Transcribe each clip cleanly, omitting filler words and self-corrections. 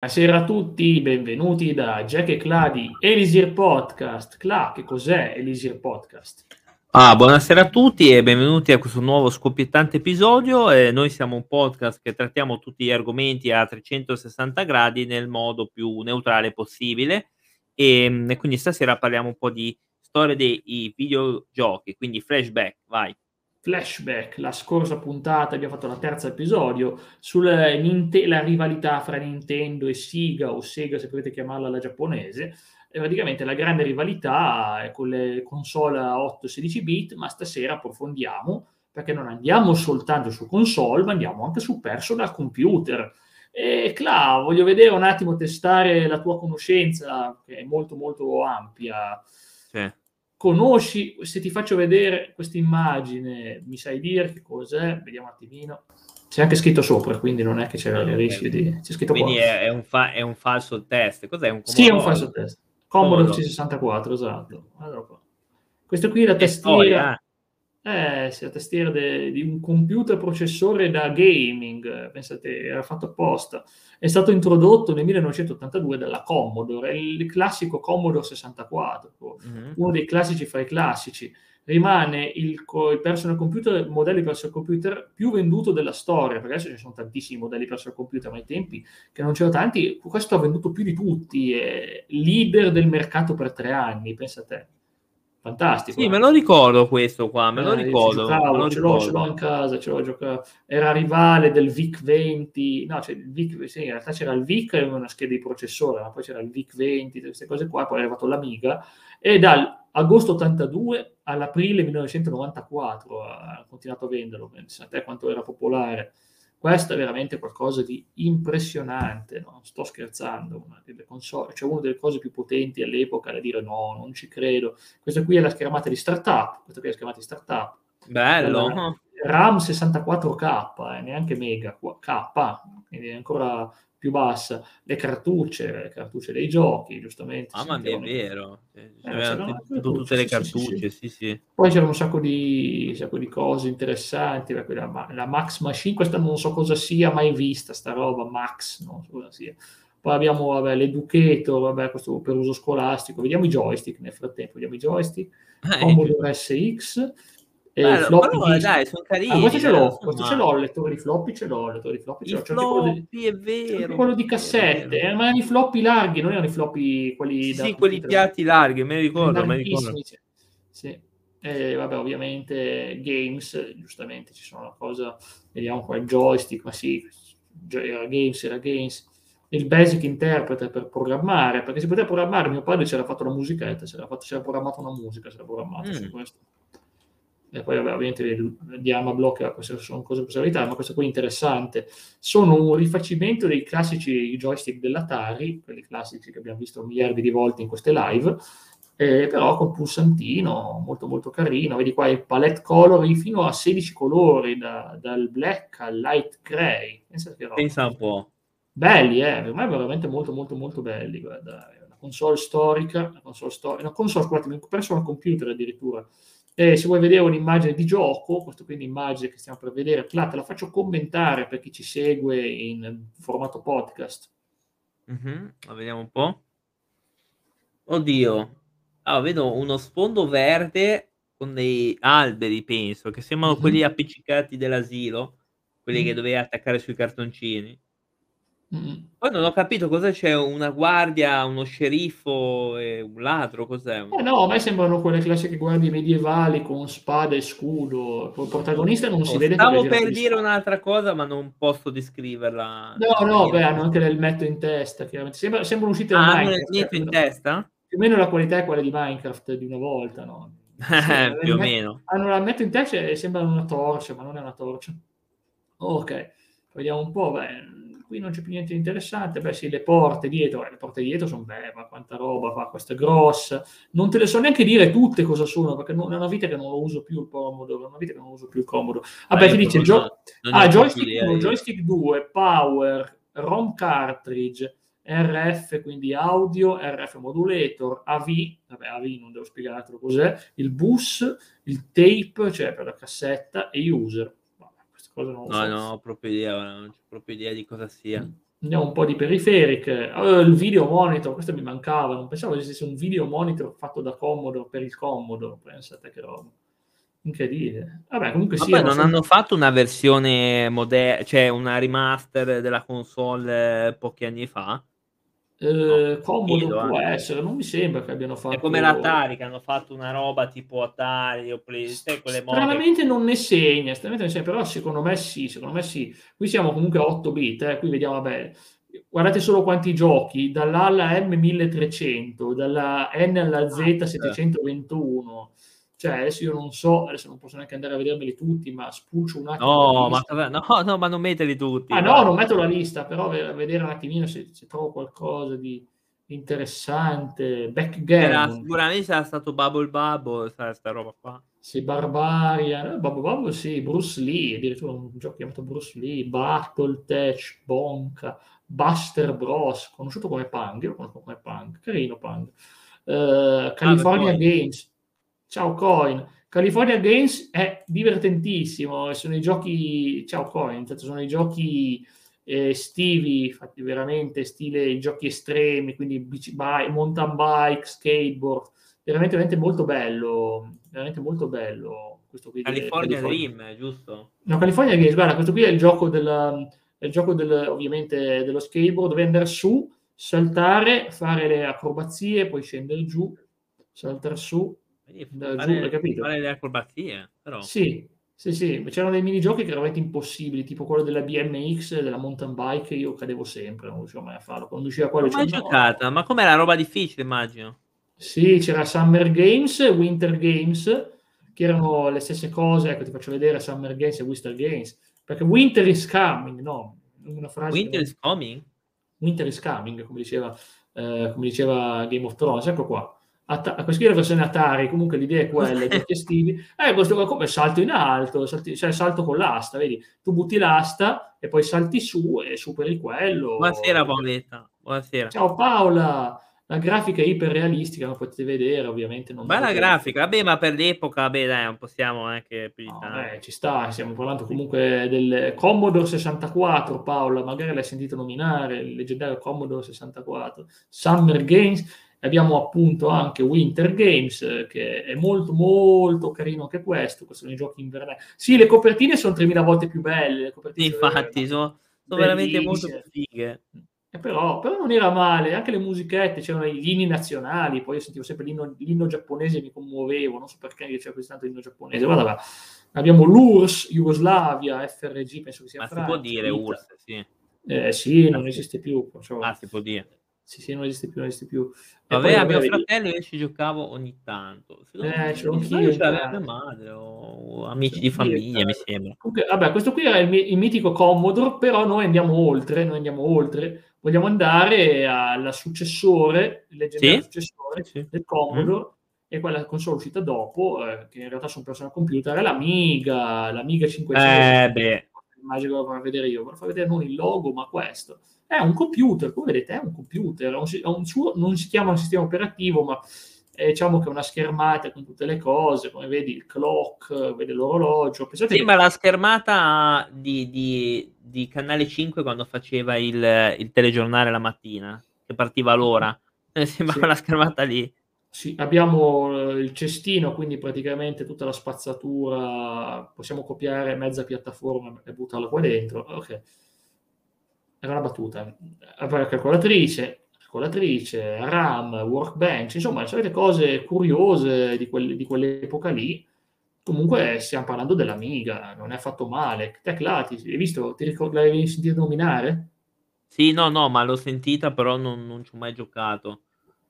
Buonasera a tutti, benvenuti da Jack e Cla di Elisir Podcast. Cla, che cos'è Elisir Podcast? Buonasera a tutti e benvenuti a questo nuovo scoppiettante episodio. Noi siamo un podcast che trattiamo tutti gli argomenti a 360 gradi nel modo più neutrale possibile e quindi stasera parliamo un po' di storia dei videogiochi, quindi flashback, vai. Flashback, la scorsa puntata abbiamo fatto la terza episodio sulla la rivalità fra Nintendo e Sega, o Sega se potete chiamarla alla giapponese, è praticamente la grande rivalità con le console a 8-16 bit, ma stasera approfondiamo perché non andiamo soltanto su console, ma andiamo anche su personal computer. E Cla, voglio vedere un attimo, testare la tua conoscenza, che è molto molto ampia. Sì. Conosci, se ti faccio vedere questa immagine, mi sai dire che cos'è? Vediamo un attimino. C'è anche scritto sopra, quindi non è che c'è rischio di... C'è scritto quindi qua. È un falso test. Cos'è? Un Commodore? Sì, è un falso test. Commodore 64, esatto. Allora qua. Questo qui è la tastiera... sì, la tastiera di un computer processore da gaming. Pensate, era fatto apposta. È stato introdotto nel 1982 dalla Commodore, il classico Commodore 64, uno dei classici fra i classici. Rimane il personal computer, il modello di personal computer più venduto della storia, perché adesso ci sono tantissimi modelli di personal computer, ma ai tempi che non c'erano tanti, questo ha venduto più di tutti, è leader del mercato per 3 anni, pensa te. Fantastico. Sì, me lo ricordo questo qua, me lo ricordo. Ce l'ho in casa, ce l'ho giocato. Era rivale del VIC-20, no, cioè il VIC, sì, in realtà c'era il VIC, era una scheda di processore, ma poi c'era il VIC-20, queste cose qua, poi è arrivato l'Amiga, e dal agosto 82 all'aprile 1994 ha continuato a venderlo, pensate quanto era popolare. Questo è veramente qualcosa di impressionante, no? Non sto scherzando, cioè una delle cose più potenti all'epoca da dire no, non ci credo. Questa qui è la schermata di startup, bello. Allora, RAM 64K, neanche mega, K, quindi è ancora più bassa. Le cartucce dei giochi, giustamente. Ah, ma è vero. Tutte le cartucce, sì. Poi c'era un sacco di cose interessanti, la Max Machine, questa non so cosa sia, mai vista sta roba, Max, non so cosa sia. Poi abbiamo, l'Educator, questo per uso scolastico. Vediamo i joystick nel frattempo, Commodore SX. Però, dai, sono carini. Questo ce l'ho, il lettore di floppy ce l'ho, è vero. Quello di cassette, ma erano i floppy larghi, non erano i floppy quelli... Sì, quelli piatti larghi, me li ricordo. Sì. Ovviamente games, giustamente, ci sono una cosa... Vediamo qua il joystick, ma sì, era games. Il basic interpreter per programmare, perché si poteva programmare, mio padre c'era fatto la musichetta, c'era programmata una musica su questo. E poi ovviamente diamo a blocca, queste sono cose possibilità, ma questo qui è interessante, sono un rifacimento dei classici joystick dell'Atari, quelli classici che abbiamo visto miliardi di volte in queste live, però col pulsantino molto molto carino. Vedi qua il palette colori fino a 16 colori, dal black al light gray. Pensa un po', belli, per me veramente molto molto molto belli, guarda. Una console storica, ho perso un computer addirittura. Se vuoi vedere un'immagine di gioco, questo qui è un'immagine che stiamo per vedere, te la faccio commentare per chi ci segue in formato podcast. La vediamo un po'. Oddio, vedo uno sfondo verde con dei alberi, penso, che sembrano quelli appiccicati dell'asilo, quelli che dovevi attaccare sui cartoncini. Poi non ho capito cosa c'è, una guardia, uno sceriffo e un ladro, cos'è? No, a me sembrano quelle classiche guardie medievali con spada e scudo. Il protagonista non si vede. Stavo per dire un'altra cosa, ma non posso descriverla. Hanno anche l'elmetto in testa, chiaramente. Sembra uscita da Minecraft. Hanno l'elmetto in testa? Più o meno la qualità è quella di Minecraft di una volta, no? Più o meno. Hanno l'elmetto in testa e sembra una torcia, ma non è una torcia. Ok, vediamo un po', Qui non c'è più niente di interessante. Sì, le porte dietro sono belle, ma quanta roba fa, questa è grossa, non te le so neanche dire tutte cosa sono, perché è una vita che non lo uso più il Commodore, ti dice joystick 2, power, ROM cartridge, RF, quindi audio, RF modulator, AV non devo spiegartelo cos'è, il bus, il tape, cioè per la cassetta, e user. Non proprio idea di cosa sia. ne ho un po' di periferiche. Allora, il video monitor, questo mi mancava, non pensavo che esistesse un video monitor fatto da Commodore per il Commodore, pensate che roba incredibile. Vabbè, comunque sì, non hanno fatto una versione moderna, cioè una remaster della console pochi anni fa? No, Commodore può essere, non mi sembra che abbiano fatto. È come l'Atari, che hanno fatto una roba tipo Atari o PlayStation, quelle stranamente non ne segna, però secondo me sì. Qui siamo comunque a 8 bit, qui vediamo, vabbè, guardate solo quanti giochi, dall'A alla M 1300, dalla N alla Z 721. Cioè, adesso io non so, adesso non posso neanche andare a vedermeli tutti, ma spuccio un attimo. No, ma non metterli tutti. No, non metto la lista, però a vedere un attimino se trovo qualcosa di interessante. Backgammon. Sicuramente sarà stato Bubble Bubble, questa roba qua. Sì, Barbaria. Bubble Bubble, sì, Bruce Lee, addirittura un gioco chiamato Bruce Lee, Battletech, Bonka, Buster Bros, conosciuto come Pang, io lo conosco come Pang, carino Pang. California Games. Ciao Coin, California Games è divertentissimo, sono i giochi, ciao Coin, sono i giochi estivi, fatti veramente stile i giochi estremi, quindi mountain bike, skateboard, veramente molto bello questo qui. California Dream, giusto? No, California Games, guarda, questo qui è il gioco ovviamente dello skateboard, dove andare su, saltare, fare le acrobazie, poi scendere giù, saltare su. Fare le acrobazie, però. Sì, c'erano dei minigiochi che erano impossibili, tipo quello della BMX, della mountain bike, io cadevo sempre, non riuscivo mai a farlo. Quando usciva quello non ho mai giocata, no. Ma com'era, roba difficile, immagino. Sì, c'era Summer Games, Winter Games, che erano le stesse cose, ecco, ti faccio vedere Summer Games e Winter Games, perché Winter is coming, no? Una frase Winter is coming? Winter is coming, come diceva Game of Thrones, ecco qua. Questa è la versione Atari, comunque l'idea è quella, i giochi estivi. Questo qua come salto in alto, salto con l'asta, vedi? Tu butti l'asta e poi salti su e superi quello. Buonasera Paoletta, buonasera. Ciao Paola, la grafica è iperrealistica, come potete vedere, ovviamente. Bella grafica, vabbè, ma per l'epoca, vabbè, dai, non possiamo anche... ci sta, stiamo parlando comunque del Commodore 64, Paola, magari l'hai sentito nominare, il leggendario Commodore 64, Summer Games... Abbiamo appunto anche Winter Games, che è molto molto carino anche questo sono i giochi invernali. Sì, le copertine sono 3000 volte più belle. Infatti, sono veramente molto fighe. Però non era male, anche le musichette, c'erano gli inni nazionali, poi io sentivo sempre l'inno giapponese e mi commuovevo, non so perché c'era questo tanto l'inno giapponese. Guarda là, abbiamo l'URSS, Jugoslavia, FRG, penso che sia Francia. Ma si può dire URSS, sì. Sì, non esiste più. Si può dire. Sì, non esiste più. Vabbè, mio fratello invece giocavo ogni tanto. Mia madre o amici di famiglia, mi sembra. Comunque, vabbè, questo qui era il mitico Commodore, però noi andiamo oltre. Vogliamo andare alla successore, il leggendario successore del Commodore, e quella console uscita dopo, che in realtà sono personal computer, è l'Amiga 500. Immagino che lo farò vedere io, vorrei far vedere non il logo, ma questo. È un computer, come vedete, non si chiama un sistema operativo, ma è, diciamo che è una schermata con tutte le cose, come vedi il clock, vedi l'orologio. Pensate sì, che... ma la schermata di Canale 5 quando faceva il telegiornale la mattina, che partiva l'ora, sembrava la schermata lì. Sì, abbiamo il cestino, quindi praticamente tutta la spazzatura, possiamo copiare mezza piattaforma e buttarla qua dentro, ok. Era una battuta. Aveva calcolatrice, RAM, workbench, insomma, sapete, cose curiose di quell'epoca lì. Comunque stiamo parlando dell'Amiga, non è affatto male. Teclati, hai visto? L'avevi sentito nominare? Sì, no, ma l'ho sentita, però non ci ho mai giocato.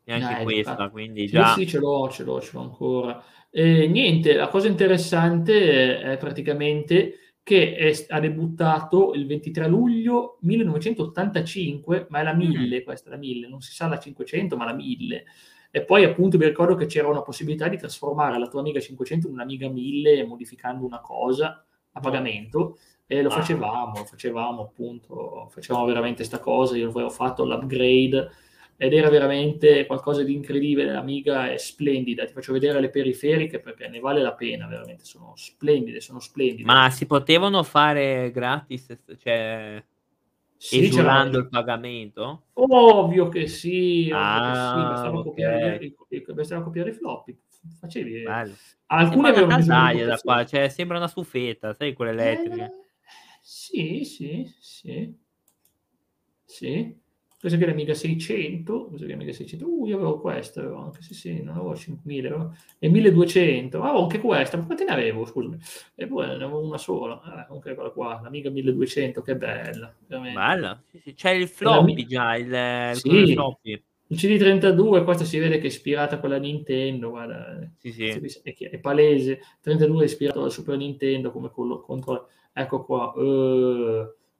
Neanche questa, infatti. Quindi già... Sì, ce l'ho ancora. Niente, la cosa interessante è praticamente... che ha debuttato il 23 luglio 1985, ma è la 1000, questa è la 1000, non si sa la 500, ma la 1000. E poi appunto mi ricordo che c'era una possibilità di trasformare la tua Amiga 500 in un'Amiga 1000 modificando una cosa a pagamento, e lo facevamo veramente sta cosa, io avevo fatto l'upgrade, ed era veramente qualcosa di incredibile, l'Amiga è splendida, ti faccio vedere le periferiche perché ne vale la pena, veramente, sono splendide. Ma si potevano fare gratis? Cioè... Sì, esulando il pagamento? Ovvio che sì, bastavano copiare i floppy. Facevi alcune avevano bisogno da qua, cioè, sembra una stufetta, sai, quelle elettriche. Sì. Questa qui è l'Amiga 600, questa qui è l'Amiga 600. Io avevo questa, avevo anche, sì, non avevo 5000, avevo, e 1200. Avevo anche questa, ma quante ne avevo, scusami? E poi ne avevo una sola, comunque quella qua, l'Amiga 1200, che bella. Veramente. Bella, sì. C'è il floppy già, il floppy. Il CD32, questa si vede che è ispirata a quella Nintendo, guarda. Sì. È palese, 32 è ispirato alla Super Nintendo come controllo. Ecco qua,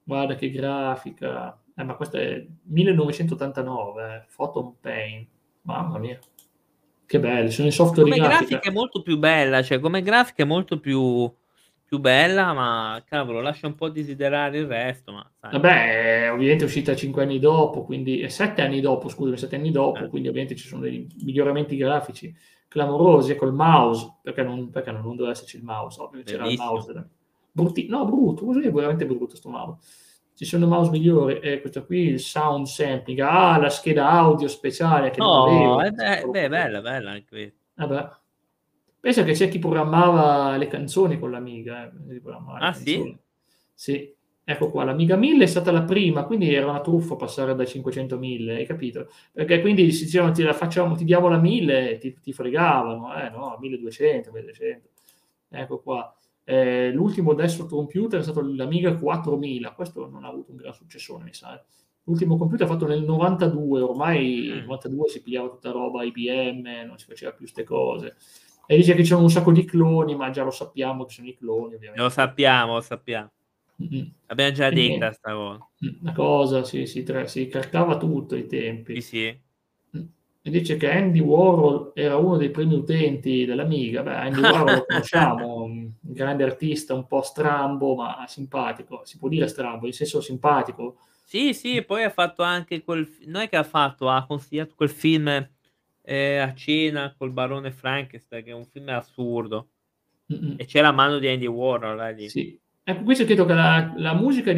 guarda che grafica. Ma questo è 1989, Photon Paint, mamma mia, che bello, sono i software come grafica è molto più bella, cioè come grafica è molto più bella, ma cavolo, lascia un po' desiderare il resto, ma sai. Vabbè, ovviamente è uscita 7 anni dopo, quindi ovviamente ci sono dei miglioramenti grafici clamorosi, ecco il mouse, perché non doveva esserci il mouse, ovvio, c'era il mouse, brutto, così è veramente brutto sto mouse. Ci sono mouse migliori, questo qui, il sound sampling, la scheda audio speciale che non avevo. Bella anche questa. Vabbè. Penso che c'è chi programmava le canzoni con l'Amiga. Sì? Sì, ecco qua, l'Amiga 1000 è stata la prima, quindi era una truffa passare da 500 a 1000, hai capito? Perché quindi si dicevano, ti diamo la 1000, ti fregavano, no, 1200, 1200, ecco qua. L'ultimo desktop computer è stato l'Amiga 4000, questo non ha avuto un gran successone, mi sa. L'ultimo computer fatto nel 92, ormai nel 92 si pigliava tutta roba IBM, non si faceva più ste cose. E dice che c'erano un sacco di cloni, ma già lo sappiamo che sono i cloni, ovviamente. Lo sappiamo. Abbiamo già detta sta cosa. Una cosa, si cartava tutto ai tempi. Sì. E dice che Andy Warhol era uno dei primi utenti dell'Amiga. Beh, Andy Warhol lo conosciamo, un grande artista un po' strambo, ma simpatico, si può dire strambo, in senso simpatico. Sì, poi ha fatto anche ha consigliato quel film a cena col barone Frankenstein, che è un film assurdo. E c'è la mano di Andy Warhol là, lì. Sì. Ecco, qui c'è scritto che la musica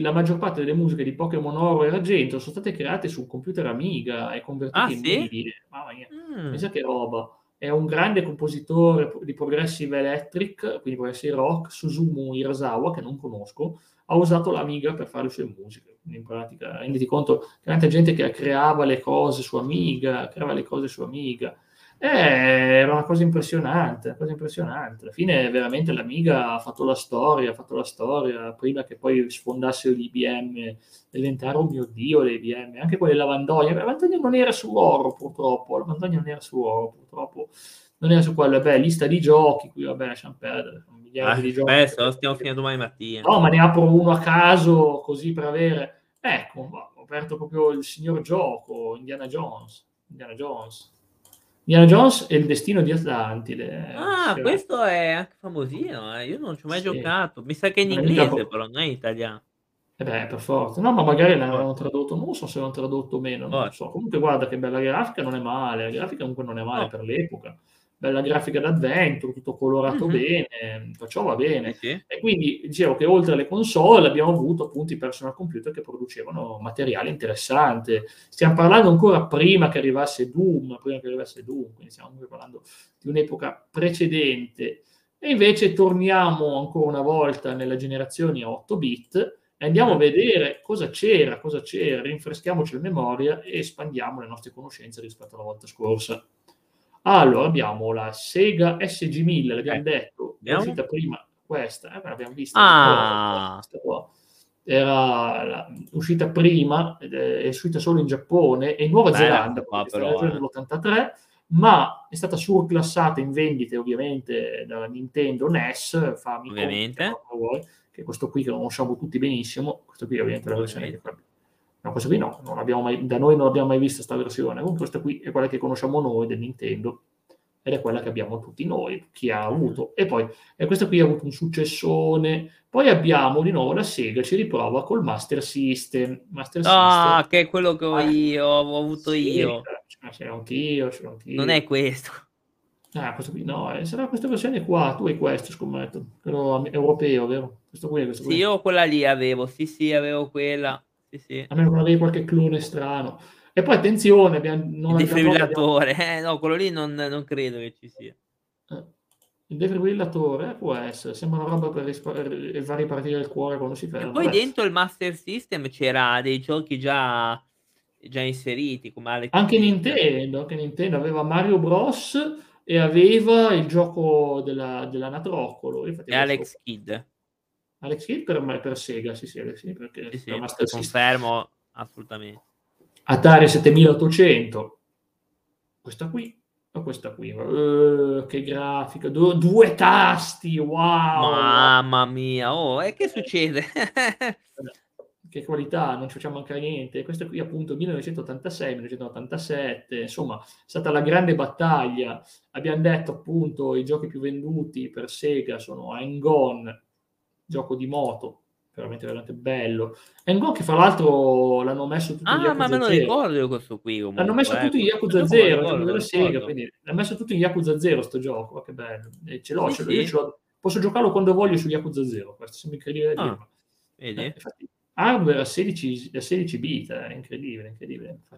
la maggior parte delle musiche di Pokémon Oro e Argento sono state create sul computer Amiga e convertite in media. Mamma mia, pensa che roba. È un grande compositore di progressive electric, quindi progressive rock, Susumu Hirasawa, che non conosco, ha usato l'Amiga per fare le sue musiche. In pratica, renditi conto, c'è tanta gente che creava le cose su Amiga. Era una cosa impressionante, Alla fine veramente l'Amiga ha fatto la storia, prima che poi sfondassero gli IBM, diventare, oh mio Dio, le IBM, anche quelle lavandoglie. La lavandoglia non era su oro purtroppo, non era su quello, lista di giochi, qui vabbè, lasciamo perdere, un miliardo di giochi. Stiamo fino a domani mattina. No, ma ne apro uno a caso, così per avere, ho aperto proprio il signor gioco, Indiana Jones. Indiana Jones e il destino di Atlantide. Questo è anche famosino, io non ci ho mai giocato. Mi sa che è in inglese, però non è in italiano. Per forza. No, ma magari l'hanno tradotto, non so se l'hanno tradotto o meno, non so. Comunque guarda che bella grafica, non è male. La grafica comunque non è male per l'epoca. Bella grafica d'avvento, tutto colorato bene, perciò va bene. Sì. E quindi dicevo che oltre alle console abbiamo avuto appunto i personal computer che producevano materiale interessante. Stiamo parlando ancora prima che arrivasse Doom, quindi stiamo parlando di un'epoca precedente. E invece torniamo ancora una volta nella generazione 8-bit e andiamo a vedere cosa c'era, rinfreschiamoci la memoria e espandiamo le nostre conoscenze rispetto alla volta scorsa. Allora, abbiamo la Sega SG-1000, l'abbiamo detto, è uscita prima questa, l'abbiamo vista. Questa qua. Era uscita prima, è uscita solo in Giappone e in Nuova Zelanda, dell'83, ma è stata surclassata in vendite ovviamente dalla Nintendo NES, Famicom, ovviamente. Che è questo qui che conosciamo tutti benissimo, questo qui ovviamente è la versione che no, questa qui no, da noi non abbiamo mai visto questa versione. Comunque questa qui è quella che conosciamo noi del Nintendo ed è quella che abbiamo tutti noi, chi ha avuto. E poi questa qui ha avuto un successone. Poi abbiamo di nuovo la Sega, ci riprova col Master System. Master System. Che è quello che ho avuto io. Ce l'ho anch'io. Non è questo. Questo qui no, sarà questa versione qua, tu hai questo, scommetto. Quello europeo, vero? Questo qui. Io quella lì avevo, avevo quella. Sì, sì. A meno che non avevi qualche clone strano. E poi attenzione, non il defibrillatore, no, quello lì non credo che ci sia. Il defibrillatore può essere, sembra una roba per far ripartire il cuore quando si ferma. E poi dentro il Master System c'era dei giochi già inseriti, come anche Nintendo aveva Mario Bros e aveva il gioco dell'anatroccolo. E Alex Kidd per Sega, sì, perché sì, Master confermo System. Assolutamente. Atari 7800, questa qui, che grafica, due tasti, wow, mamma mia, oh, e che succede? Che qualità, non ci facciamo mancare niente. Questa qui appunto 1986-1987, insomma è stata la grande battaglia. Abbiamo detto appunto i giochi più venduti per Sega sono Hang On, gioco di moto, veramente bello. È un gioco che fra l'altro l'hanno messo tutti gli Yakuza 0. Ma me lo ricordo io questo qui. Comunque, l'hanno messo tutti gli Yakuza 0, quello della Sega, quindi l'hanno messo tutti gli Yakuza 0 sto gioco, che bello. E ce l'ho. Io ce l'ho. Posso giocarlo quando voglio su Yakuza 0, questo sembra incredibile da dire. Vedi? Infatti, hardware a 16 bit, incredibile.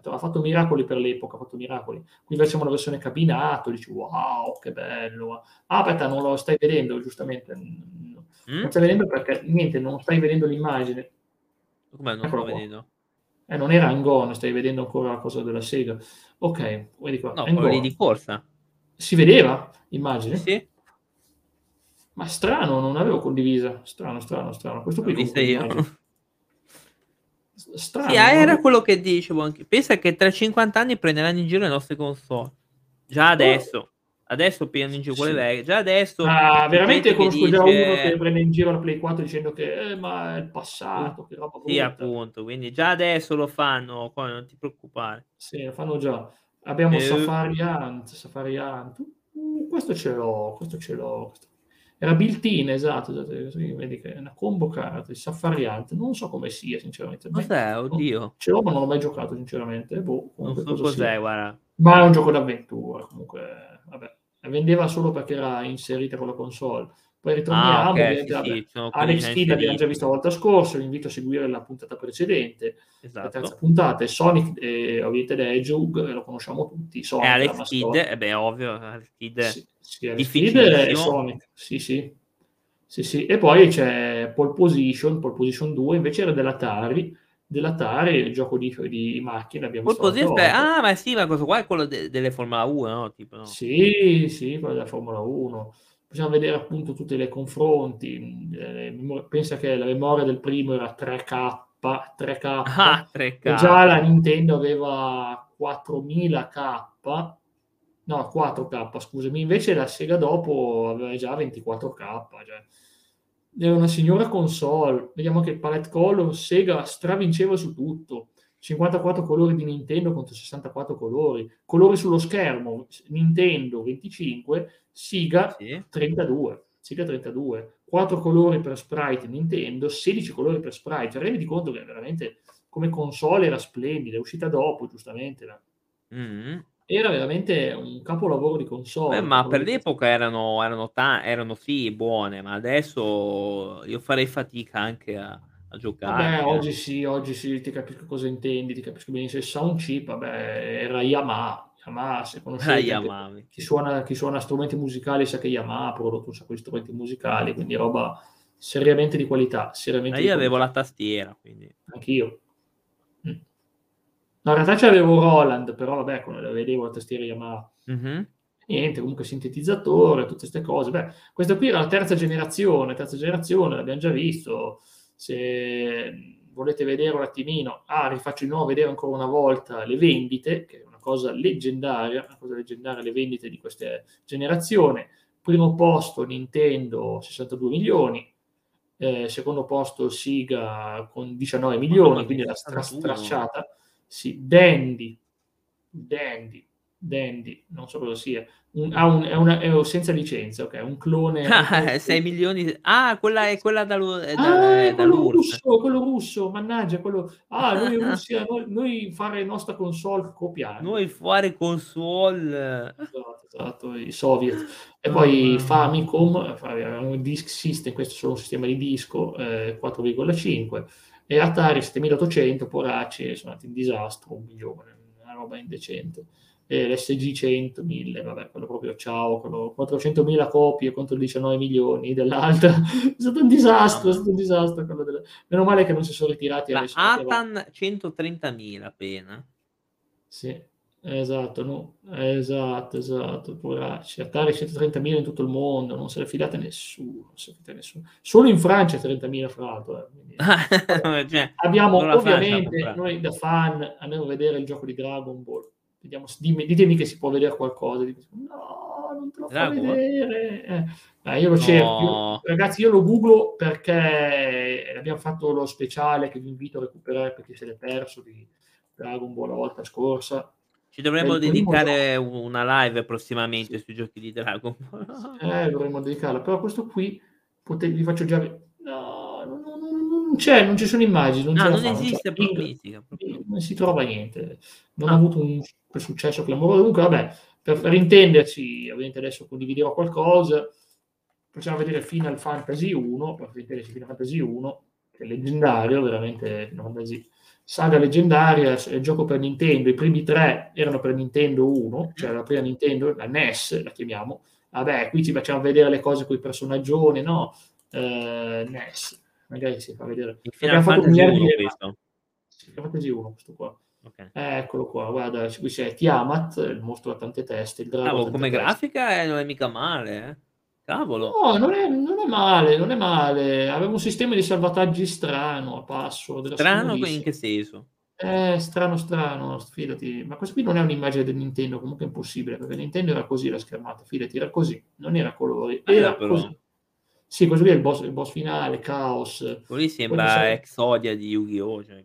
Ha fatto miracoli per l'epoca, Qui facciamo una versione cabinato, dici wow, che bello. Ah, aspetta, non lo stai vedendo, giustamente. Non stai vedendo perché niente, non stai vedendo l'immagine. Come non sto vedendo? Non era Angon, stai vedendo ancora la cosa della Sega. Ok, vedi qua. No, quello lì di corsa. Si vedeva l'immagine? Sì. Ma strano, non l'avevo condivisa. Strano. Questo qui l'ho vista io. Strano. Sì, era quello che dicevo anche. Pensa che tra 50 anni prenderanno in giro le nostre console. Già adesso. Oh. Adesso prendono in giro quelle vecchie. Già adesso veramente conosco già uno che prende in giro la Play 4 dicendo che ma è il passato, che roba brutta. Sì, appunto, quindi già adesso lo fanno, poi non ti preoccupare. Sì, lo fanno già. Abbiamo Safari Hunt. Questo ce l'ho. Era built-in, esatto. Vedi che è una combo card, il Safari Hunt, non so come sia sinceramente. Cos'è? Oddio. Ce l'ho, ma non l'ho mai giocato sinceramente. Non so cos'è, guarda. Ma è un gioco d'avventura, comunque, vabbè. Vendeva solo perché era inserita con la console. Poi ritorniamo Alex Kidd l'abbiamo già visto la volta scorsa, vi invito a seguire la puntata precedente, esatto. La terza puntata, Sonic ovviamente da Hedgehog, lo conosciamo tutti, Sonic, Alex Kidd, ovvio, Alex Kidd è difficilissimo. E Sonic, sì, e poi c'è Pole Position 2, invece era dell'Atari, il gioco di macchine abbiamo visto. Ma sì, ma questo qua è quello delle Formula 1, no? Tipo, no? Sì, quello della Formula 1. Possiamo vedere appunto tutti i confronti. Pensa che la memoria del primo era 3K. Ah, 3K. E già la Nintendo aveva 4K, scusami. Invece la Sega dopo aveva già 24K, cioè. Era una signora console. Vediamo che il palette color Sega stravinceva su tutto. 54 colori di Nintendo contro 64 colori sullo schermo. Nintendo 25, Sega 32. 4 colori per sprite Nintendo, 16 colori per sprite. Cioè, rendi conto che veramente come console era splendida, è uscita dopo giustamente. Era veramente un capolavoro di console. Ma per l'epoca erano buone, ma adesso io farei fatica anche a giocare. Oggi sì, ti capisco cosa intendi, ti capisco benissimo. Il sound chip, era Yamaha, se conoscete. Yamaha. Chi suona strumenti musicali sa che Yamaha ha prodotto un sacco di strumenti musicali, quindi roba seriamente di qualità. Avevo la tastiera, quindi. Anch'io. No, in realtà c'avevo Roland, però quando la vedevo la tastiera Yamaha. Niente, comunque sintetizzatore, tutte queste cose. Questa qui era la terza generazione, l'abbiamo già visto. Se volete vedere un attimino, rifaccio di nuovo vedere ancora una volta le vendite, che è una cosa leggendaria, le vendite di questa generazione. Primo posto Nintendo, 62 milioni. Secondo posto Sega con 19 milioni, quindi la stracciata. Sì, Dandy, non so cosa sia. È senza licenza, ok, un clone. 6 milioni. Quella è quella quello russo, mannaggia, quello. Noi in Russia, noi fare nostra console copiare. Noi fare console. Esatto, i soviet. E poi Famicom, un disk system, questo è solo un sistema di disco, 4,5. E Atari 7800, poraci, sono andati in disastro, 1 milione, una roba indecente. E l'SG 100, 1000, vabbè, quello proprio ciao, quello 400.000 copie contro 19 milioni dell'altra. È stato un disastro, è stato un disastro. Quello delle... Meno male che non si sono ritirati. La Atan 130.000 appena. Sì, esatto, no? esatto, poracci. Atari 130.000 in tutto il mondo, non se l'è fidata nessuno, Solo in Francia 30.000 frato. Cioè, abbiamo ovviamente, noi da fan, andiamo a vedere il gioco di Dragon Ball. Vediamo, ditemi che si può vedere qualcosa. No, non te lo fa vedere. Io lo cerco. Ragazzi, io lo googlo perché abbiamo fatto lo speciale che vi invito a recuperare perché se l'è perso di Dragon Ball la volta scorsa. Ci dovremmo dedicare una live prossimamente sui giochi di Dragon Ball. Dovremmo dedicarla, però questo qui vi faccio già... No, non ci sono immagini, non esiste politica, non si trova niente, non ha avuto un successo clamoroso. Comunque, vabbè, per intenderci, ovviamente adesso condividerò qualcosa. Possiamo vedere Final Fantasy 1, per intenderci Final Fantasy 1, che è leggendario, veramente Final Fantasy. Saga leggendaria, gioco per Nintendo, i primi 3 erano per Nintendo 1, cioè la prima Nintendo, la NES la chiamiamo. Vabbè, qui ci facciamo vedere le cose con i personaggioni, no? NES. Magari si fa vedere. Final Fantasy 1 ho visto. Final Fantasy 1, questo qua. Okay. Eccolo qua, guarda, qui c'è Tiamat, il mostro a tante teste. Il drago come grafica non è mica male, eh. Cavolo. No, non è male. Aveva un sistema di salvataggi strano a passo. Strano in che senso? Strano, fidati. Ma questo qui non è un'immagine del Nintendo, comunque è impossibile, perché Nintendo era così la schermata, fidati, era così, non era colori, era però. Così. Sì, questo qui è il boss finale, Chaos. Lui sembra Exodia di Yu-Gi-Oh! Cioè.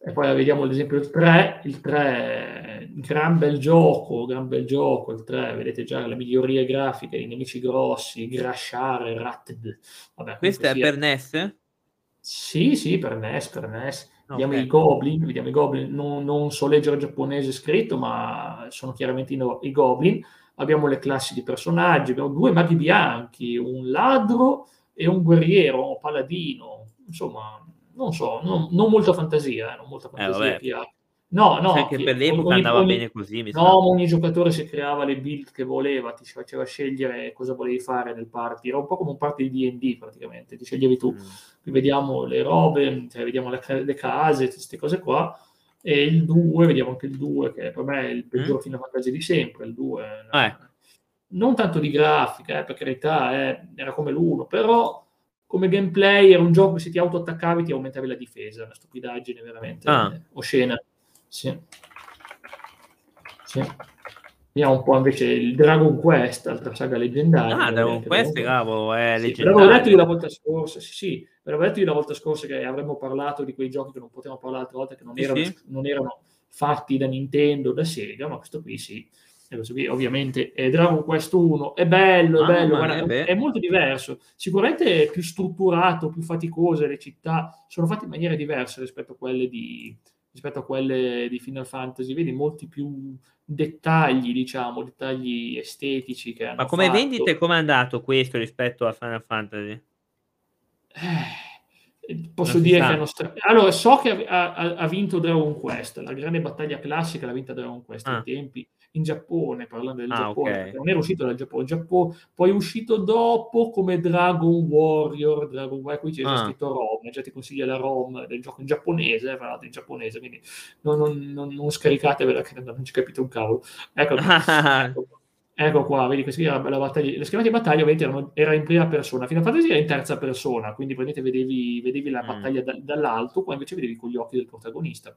E poi vediamo ad esempio il 3, gran bel gioco, il 3, vedete già le migliorie grafiche, i nemici grossi, Grashare, Ratted. Vabbè, questo è per NES? Sì, per NES. Okay. Vediamo i Goblin, non so leggere il giapponese scritto, ma sono chiaramente i Goblin. Abbiamo le classi di personaggi, abbiamo 2 maghi bianchi, un ladro e un guerriero, un paladino, insomma, non molta fantasia. No. Sai che per l'epoca andava bene così, ogni giocatore si creava le build che voleva, ti faceva scegliere cosa volevi fare nel party, era un po' come un party di D&D praticamente, ti sceglievi tu. Qui vediamo le robe, vediamo le case, queste cose qua. E il 2, vediamo anche il 2, che per me è il peggior Final Fantasy di sempre, il 2. Non tanto di grafica, per carità, era come l'1, però come gameplay era un gioco che se ti autoattaccavi ti aumentavi la difesa, una stupidaggine veramente oscena. Sì. Vediamo un po' invece il Dragon Quest, altra saga leggendaria. Dragon Quest, cavolo, è leggendario. L'avevo detto io la volta scorsa, sì. L'avevo detto io la volta scorsa che avremmo parlato di quei giochi che non potevamo parlare l'altra volta, che non erano fatti da Nintendo, da Sega, ma questo qui sì. E questo qui, ovviamente, è Dragon Quest 1, è bello, guarda, è molto diverso. Sicuramente è più strutturato, più faticose, le città sono fatte in maniera diversa rispetto a quelle di Final Fantasy, vedi molti più dettagli estetici che hanno. Ma come fatto. Vendite, come è andato questo rispetto a Final Fantasy? Posso dire che allora so che ha vinto Dragon Quest, la grande battaglia classica l'ha vinta Dragon Quest ai tempi in Giappone, parlando del Giappone, okay. Non era uscito dal Giappone, poi è uscito dopo come Dragon Warrior, qui c'è scritto ROM, già ti consiglia la ROM del gioco in giapponese, parlato in giapponese, quindi non scaricate perché non ci capite un cavolo. Ecco qua, vedi, questa era la battaglia. Le schermate di battaglia era in prima persona, Final Fantasy era in terza persona, quindi praticamente vedevi la battaglia dall'alto, poi invece vedevi con gli occhi del protagonista.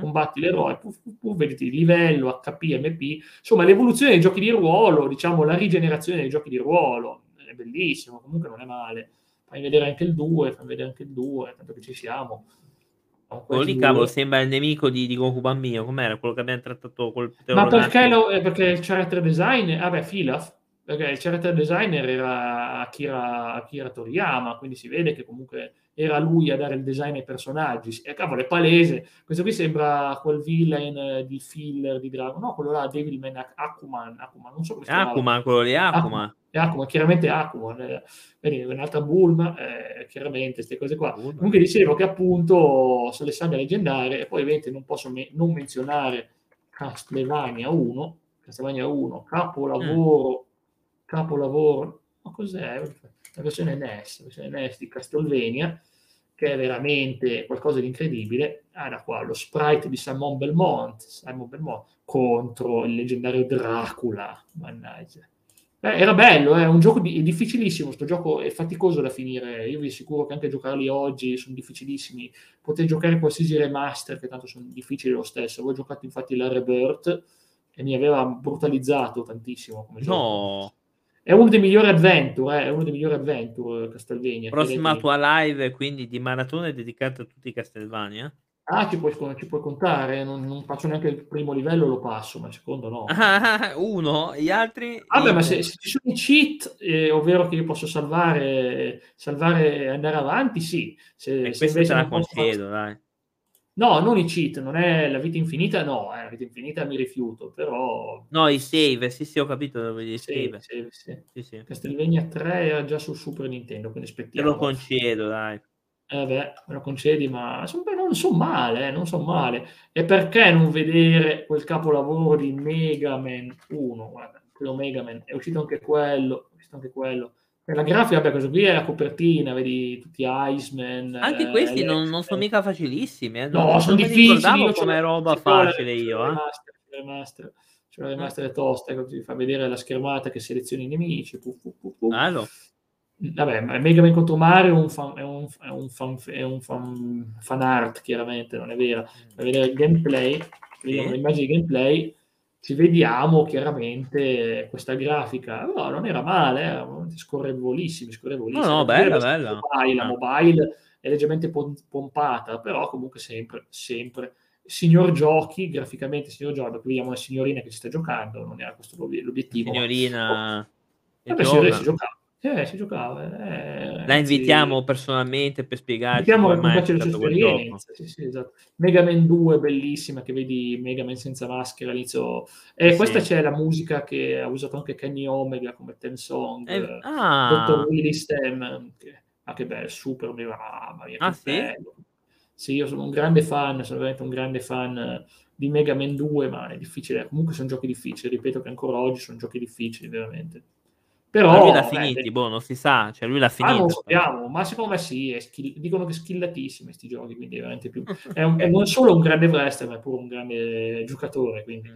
Combatti l'eroe, vedete livello, HP, MP, insomma l'evoluzione dei giochi di ruolo, diciamo la rigenerazione dei giochi di ruolo, è bellissimo, comunque non è male. Fai vedere anche il 2, tanto che ci siamo. Quello lì, cavolo, sembra il nemico di Goku bambino. Com'era quello che abbiamo trattato col... Ma perché il character design? Vabbè, Pilaf perché il character designer era Akira Toriyama, quindi si vede che comunque era lui a dare il design ai personaggi. E cavolo, è palese. Questo qui sembra quel villain di filler di Dragon, no, quello là, Devilman, Akuman, non so come si chiama. Akuman, quello lì, Akuman. Akuma, chiaramente Akuma, un'altra Bulma, chiaramente queste cose qua. Bulma. Comunque dicevo che appunto sono le saghe leggendarie, e poi ovviamente non posso non menzionare Castlevania 1, capolavoro, ma cos'è? La versione NES di Castlevania, che è veramente qualcosa di incredibile. Da qua lo sprite di Simon Belmont contro il leggendario Dracula, mannaggia. Era bello, è un gioco difficilissimo, sto gioco è faticoso da finire, io vi assicuro che anche giocarli oggi sono difficilissimi, potete giocare qualsiasi remaster che tanto sono difficili lo stesso. Avevo giocato infatti la Rebirth e mi aveva brutalizzato tantissimo come gioco. È uno dei migliori adventure, Castlevania. Prossima tua live quindi di maratona è dedicata a tutti i Castlevania? Ci puoi contare, non faccio neanche il primo livello, lo passo, ma il secondo no. Uno, gli altri... Vabbè, ma se ci sono i cheat, ovvero che io posso salvare e andare avanti, sì. Se questa te la concedo, dai. No, non i cheat, non è la vita infinita, no, la vita infinita mi rifiuto, però... No, i save, sì, ho capito dove gli save. Sì. Castlevania 3 era già sul Super Nintendo, quindi aspettiamo. Te lo concedo, dai. Me lo concedi, ma non so male. E perché non vedere quel capolavoro di Mega Man 1? Guarda, quello Mega Man, è uscito anche quello, Per la grafica, questo qui è la copertina, vedi tutti Iceman. Anche questi non sono mica facilissimi. No, sono difficili. Non come roba facile io. C'è la remaster tosta, che ti fa vedere la schermata che selezioni i nemici. Vabbè, Mega Man contro Mario è un fan art, chiaramente, non è vero. Per vedere il gameplay, vediamo le immagini di gameplay, ci vediamo chiaramente questa grafica. No, non era male, scorrevolissimo. No, bella. La mobile è leggermente pompata, però comunque sempre. Graficamente, vediamo la signorina che ci sta giocando, non era questo l'obiettivo. Signorina si giocava. Si giocava. La invitiamo personalmente per spiegarci come è stato quel gioco. Sì, esatto. Mega Man 2, bellissima, che vedi Mega Man senza maschera all'inizio. Questa c'è la musica che ha usato anche Kenny Omega come theme song. Dr. Willis Stem. Che bello, super. Bello. Sì, io sono veramente un grande fan di Mega Man 2, ma è difficile. Comunque sono giochi difficili, ripeto che ancora oggi sono giochi difficili, veramente. Però lui l'ha finiti, non si sa, cioè lui l'ha finito. Non sappiamo, ma secondo me sì, dicono che skillatissimi questi giochi, quindi è veramente più è non solo un grande wrestler, ma è pure un grande giocatore, quindi.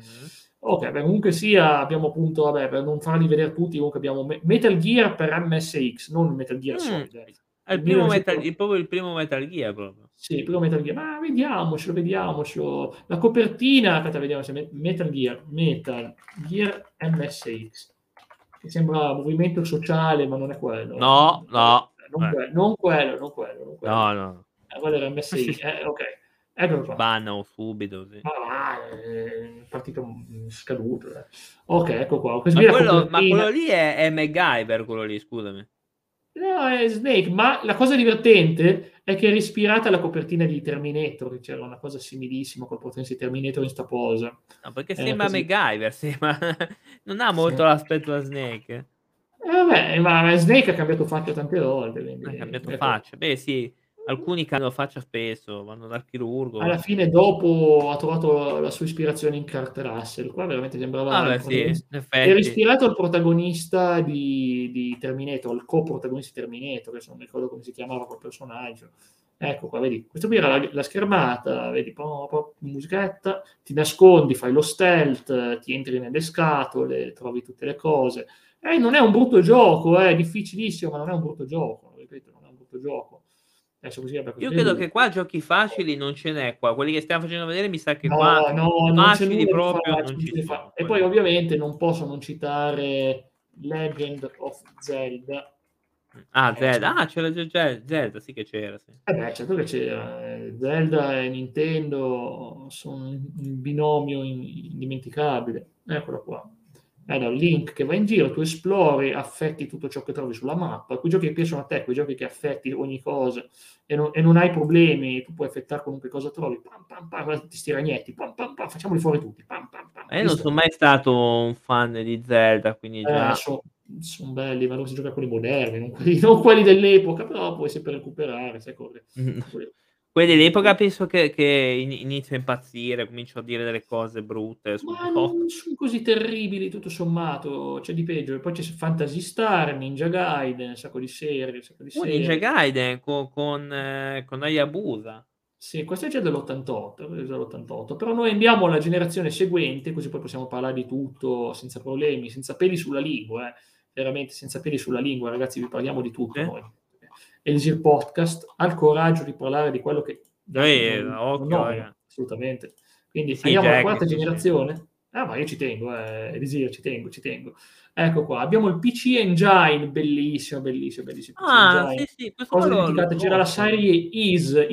Ok, comunque sia, abbiamo appunto, per non farli vedere tutti, comunque abbiamo Metal Gear per MSX, non Metal Gear Solid. È il primo Metal Gear proprio. Sì, il primo Metal Gear, ma vediamocelo. La copertina, aspetta, vediamo se Metal Gear MSX. Che sembra movimento sociale, ma non è quello. Non quello. No. Quello era MSI, ok. Eccolo qua. Bannano subito. Sì. Partito scaduto. Ok, ecco qua. Ma quello lì è MacGyver, quello lì, scusami. No, è Snake, ma la cosa divertente è che è ispirata alla copertina di Terminator, che c'era una cosa similissima col potenziale Terminator in sta posa. No, perché sembra così. MacGyver, sembra... non ha molto l'aspetto da Snake. Ma Snake ha cambiato faccia tante volte. Quindi... Ha cambiato faccia, alcuni cambiano faccia spesso, vanno dal chirurgo. Alla fine dopo ha trovato la sua ispirazione in Kurt Russell, qua veramente sembrava... era ispirato al protagonista di Terminator, il co-protagonista di Terminator, adesso non mi ricordo come si chiamava quel personaggio. Ecco qua, vedi, questo qui era la schermata, vedi, musichetta, ti nascondi, fai lo stealth, ti entri nelle scatole, trovi tutte le cose. Non è un brutto gioco, è difficilissimo, ma non è un brutto gioco, ripeto, non è un brutto gioco. Io credo che qua giochi facili non ce n'è qua, quelli che stiamo facendo vedere mi sa che facili proprio non ci sono. E poi ovviamente non posso non citare Legend of Zelda. Zelda, c'era già Zelda, sì che c'era. Sì. Certo che c'era, Zelda e Nintendo sono un binomio indimenticabile, eccolo qua. Era il Link che va in giro, tu esplori, affetti tutto ciò che trovi sulla mappa, quei giochi che piacciono a te, quei giochi che affetti ogni cosa e non hai problemi, tu puoi affettare qualunque cosa trovi, pam, pam, pam, ti stiragnetti, pam, pam, pam, facciamoli fuori tutti, pam, pam, pam. Io non sono mai stato un fan di Zelda, quindi già... sono belli, ma non si gioca quelli moderni, non quelli dell'epoca, però puoi sempre recuperare, sai, quelli dell'epoca penso che inizio a impazzire, comincio a dire delle cose brutte. Ma non sono così terribili, tutto sommato, c'è di peggio. E poi c'è Fantasy Star, Ninja Gaiden, un sacco di serie. Ninja Gaiden con Hayabusa. Sì, questo è già dell'88, però noi andiamo alla generazione seguente, così poi possiamo parlare di tutto senza problemi, senza peli sulla lingua, veramente senza peli sulla lingua, ragazzi, vi parliamo di tutto noi. Elisir Podcast ha il coraggio di parlare di quello che no, assolutamente. Quindi sì, andiamo alla quarta generazione. Sì. Ah, ma io ci tengo, Elisir, ci tengo. Ecco qua, abbiamo il PC Engine, bellissimo. PC Engine. Sì, cosa dimenticata, c'era la serie YS,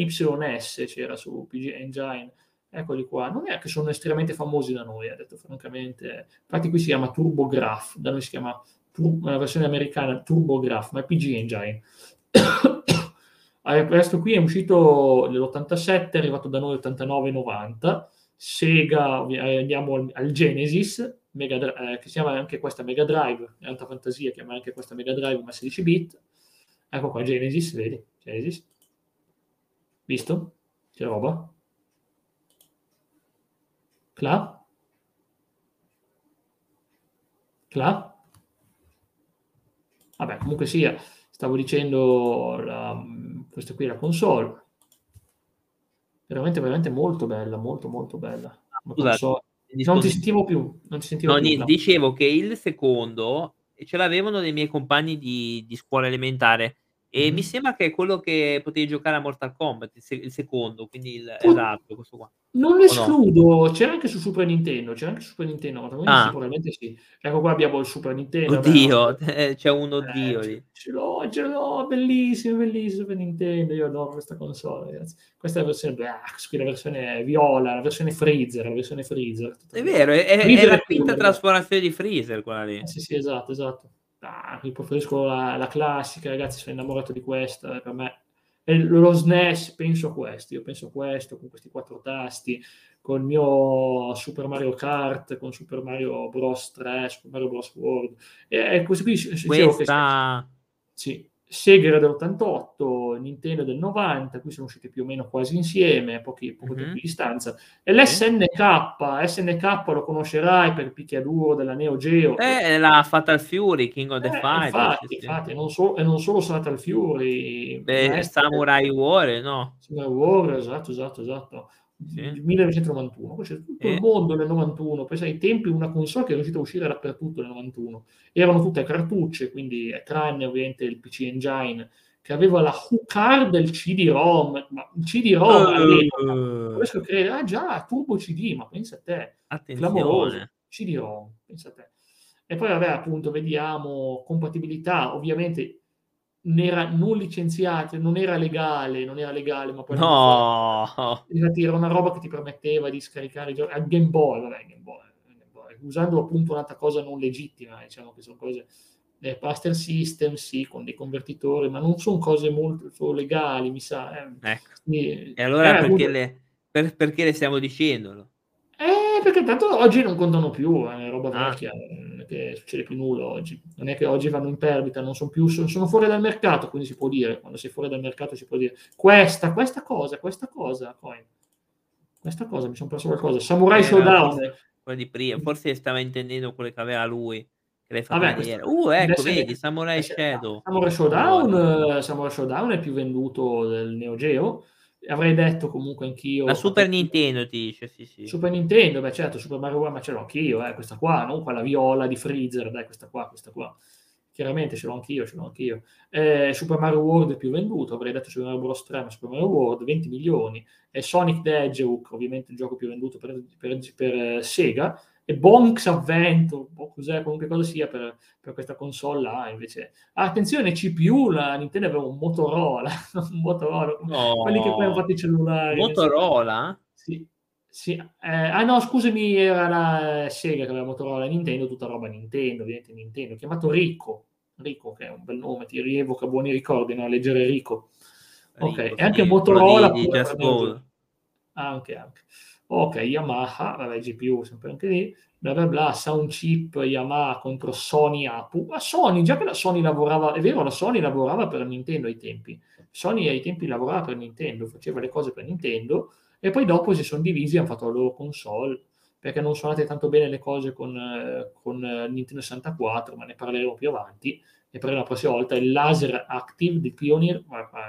c'era su PC Engine. Eccoli qua, non è che sono estremamente famosi da noi, ha detto francamente. Infatti qui si chiama TurboGraf, da noi si chiama la versione americana TurboGraf, ma è PC Engine. Questo qui è uscito nell'87, è arrivato da noi nell'89-90. Sega, andiamo al Genesis, che si chiama anche questa Mega Drive, è alta fantasia, chiama anche questa Mega Drive, ma 16 bit. Ecco qua Genesis, vedi? Genesis. Visto? Che roba? Cla? Vabbè, comunque sia. Stavo dicendo, questa qui è la console. Veramente molto bella. Scusate, non ti sentivo più. Dicevo che il secondo ce l'avevano dei miei compagni di scuola elementare e mi sembra che è quello che potevi giocare a Mortal Kombat, il secondo, quindi esatto, questo qua. Non lo escludo, no? C'era anche su Super Nintendo, ma sicuramente sì. Ecco qua abbiamo il Super Nintendo. Oddio, c'è un oddio lì. Ce l'ho, bellissimo per Nintendo, io adoro questa console, ragazzi. Questa è la versione black, qui la versione viola, la versione freezer. È vero, è la quinta trasformazione di Freezer quella lì. Sì, esatto. Io preferisco la classica, ragazzi, sono innamorato di questa, per me. Lo SNES, penso a questo, con questi 4 tasti, con il mio Super Mario Kart, con Super Mario Bros. 3, Super Mario Bros. World. E questo qui, questa... Sì, Sega dell'88, Nintendo del 90, qui sono usciti più o meno quasi insieme, a poco tempo di distanza. E l'SNK lo conoscerai per il picchiaduro della Neo Geo. La Fatal Fury, King of the Fighters. Infatti, non solo Fatal Fury. Samurai Warrior, no? Samurai Warrior, esatto. Sì. 1991, poi c'è tutto il mondo nel 91, pensa ai tempi, una console che è riuscita a uscire dappertutto nel 91, erano tutte cartucce, quindi tranne ovviamente il PC Engine che aveva la HUCard del CD-ROM, ma il CD-ROM all'epoca, non riesco a credere, Turbo CD, ma pensa a te, attenzione, clamoroso, CD-ROM, pensa a te. E poi vabbè, appunto, vediamo compatibilità, ovviamente non licenziati, non era legale, ma poi era una roba che ti permetteva di scaricare al Game Boy, usando appunto un'altra cosa non legittima, diciamo che sono cose Master System, sì, con dei convertitori, ma non sono cose molto legali, mi sa. Ecco. Quindi, e allora perché le stiamo dicendolo? Perché tanto oggi non contano più, roba vecchia, non è che succede più nulla oggi, non è che oggi vanno in perdita, non sono più, sono fuori dal mercato, quindi si può dire, quando sei fuori dal mercato si può dire, questa cosa, mi sono perso qualcosa, Samurai Showdown. Quello di prima, forse stava intendendo quello che aveva lui, che le fa vedere. Ecco, vedi, Samurai Shadow. Samurai Showdown è più venduto del Neo Geo, avrei detto comunque anch'io la Super Nintendo, ti dice sì. Super Nintendo, beh certo, Super Mario World, ma ce l'ho anch'io, questa qua, non quella viola di Freezer, dai, questa qua chiaramente ce l'ho anch'io. Super Mario World è più venduto, avrei detto Super Mario Bros 3, ma Super Mario World 20 milioni, e Sonic the Hedgehog, ovviamente il gioco più venduto per Sega, e Bonk's Adventure, cos'è, qualunque cosa sia per questa console là, invece. Attenzione, CPU, la Nintendo aveva un Motorola, quelli che poi hanno fatto i cellulari. Motorola? Sì. Sì, ah no, scusami, era la Sega che aveva Motorola, Nintendo, tutta roba Nintendo, ovviamente Nintendo, chiamato Rico, che è un bel nome, ti rievoca buoni ricordi, no? Leggere Rico. Ok, Rico, e anche Motorola. Anche. Ok, Yamaha, vabbè, GPU, sempre anche lì, bla bla bla, sound chip Yamaha contro Sony Apu. Ma Sony, già che la Sony lavorava, è vero, la Sony lavorava per Nintendo ai tempi. Sony ai tempi lavorava per Nintendo, faceva le cose per Nintendo, e poi dopo si sono divisi e hanno fatto la loro console, perché non sono andate tanto bene le cose con Nintendo 64, ma ne parleremo più avanti, e per la prossima volta il laser active di Pioneer,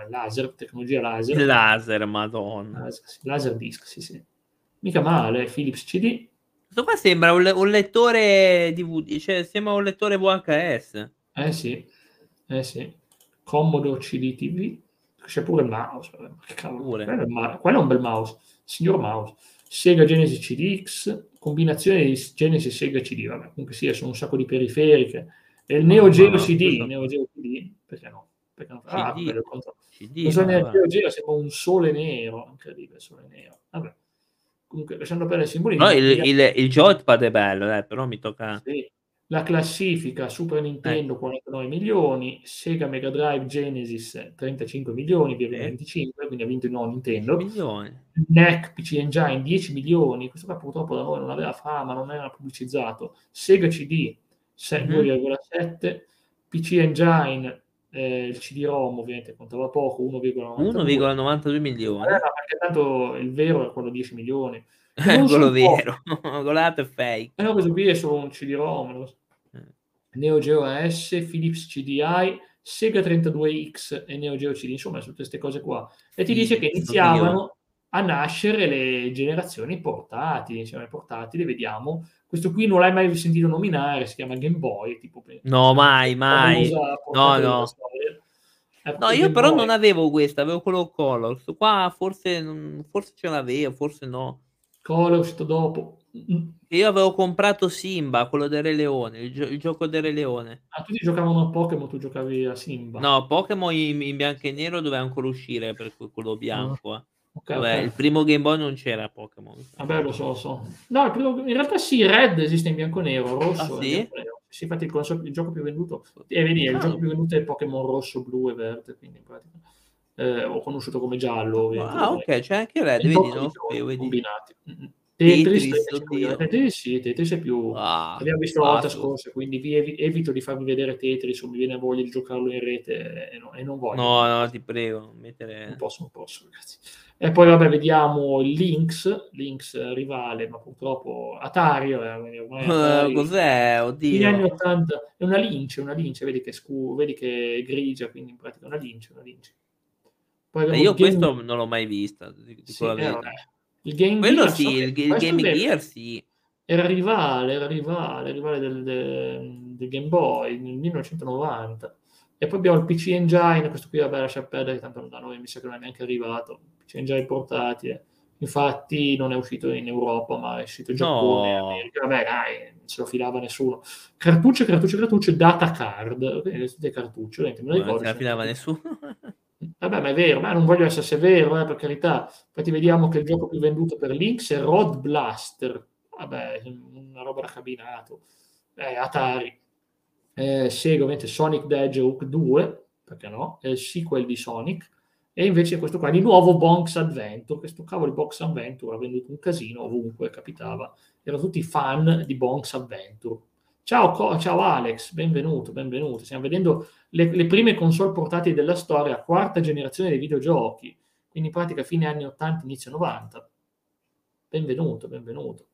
laser, tecnologia laser. Laser, madonna. Laser disc, sì. Mica male, Philips CD. Questo qua sembra un lettore DVD, cioè sembra un lettore VHS. Eh sì. Commodore CD TV. C'è pure il mouse. Quello è un bel mouse. Signor mouse. Sega Genesis CDX, combinazione di Genesis Sega CD. Vabbè, comunque sì, sono un sacco di periferiche. E il Neo Geo CD. Il Neo Geo CD, perché no? Neo Geo sembra un sole nero. Incredibile, sole nero. Vabbè. Comunque, lasciando perdere i simbolini. No, il joypad è bello, però mi tocca. Sì. La classifica Super Nintendo 49 milioni, Sega Mega Drive Genesis 35 milioni, 25, quindi ha vinto il nuovo Nintendo. NEC PC Engine 10 milioni, questo qua purtroppo da noi non aveva fama, non era pubblicizzato. Sega CD 2,7, PC Engine, il CD-ROM ovviamente contava poco, 1,92 milioni. Perché tanto il vero è quello 10 milioni. Quello vero, quello lato è fake. No, questo qui è solo un CD-ROM. Neo Geo AS, Philips CDI, Sega 32X e Neo Geo CD, insomma, su queste cose qua. E ti dice che iniziavano a nascere le generazioni portatili, diciamo, portatili, vediamo. Questo qui non l'hai mai sentito nominare, si chiama Game Boy. Tipo, no, mai. No. No, io però non avevo questo, avevo quello Color. Questo qua forse ce l'avevo, forse no. Color è uscito dopo. Io avevo comprato Simba, quello del Re Leone, il gioco del Re Leone. Ah, tutti giocavano a Pokémon, tu giocavi a Simba? No, Pokémon in bianco e nero doveva ancora uscire per quello bianco. Okay. Il primo Game Boy non c'era Pokémon. Vabbè, lo so. No, in realtà sì, Red esiste in bianco e nero, rosso. Ah, sì? Bianco e nero. Sì, infatti il gioco più venduto il gioco più venduto è Pokémon rosso, blu e verde, quindi in pratica ho conosciuto come giallo. Ah, ok, c'è anche Red, vedi. Combinati. Tetris è più. Abbiamo visto la volta scorsa, quindi evito di farvi vedere Tetris, o mi viene voglia di giocarlo in rete e non voglio. No, ti prego, non posso, ragazzi. E poi vabbè, vediamo Lynx rivale, ma purtroppo Atari, ormai cos'è? Oddio. Negli anni 80 è una lince, vedi che è grigia, quindi in pratica una lince. Poi io questo non l'ho mai vista, dico la verità. Il Game Gear, sì. Era rivale del Game Boy nel 1990. E poi abbiamo il PC Engine, questo qui vabbè lascia perdere, tanto da noi mi sa che non è neanche arrivato. PC Engine portatile. Infatti non è uscito in Europa, ma è uscito in Giappone, America. Vabbè, dai, non se lo filava nessuno. Cartucce, data card. Tutte cartucce, non se la filava nessuno. Vabbè, ma è vero, ma non voglio essere severo, per carità. Infatti vediamo che il gioco più venduto per Lynx è Road Blaster, vabbè, una roba da cabinato, Atari, Sega ovviamente Sonic the Hedgehog 2, perché no, è il sequel di Sonic, e invece questo qua di nuovo Bonk's Adventure, questo cavolo di Bonk's Adventure ha venduto un casino ovunque capitava, erano tutti fan di Bonk's Adventure. Ciao Alex, benvenuto. Stiamo vedendo le prime console portatili della storia, quarta generazione dei videogiochi, quindi in pratica fine anni 80, inizio 90. Benvenuto.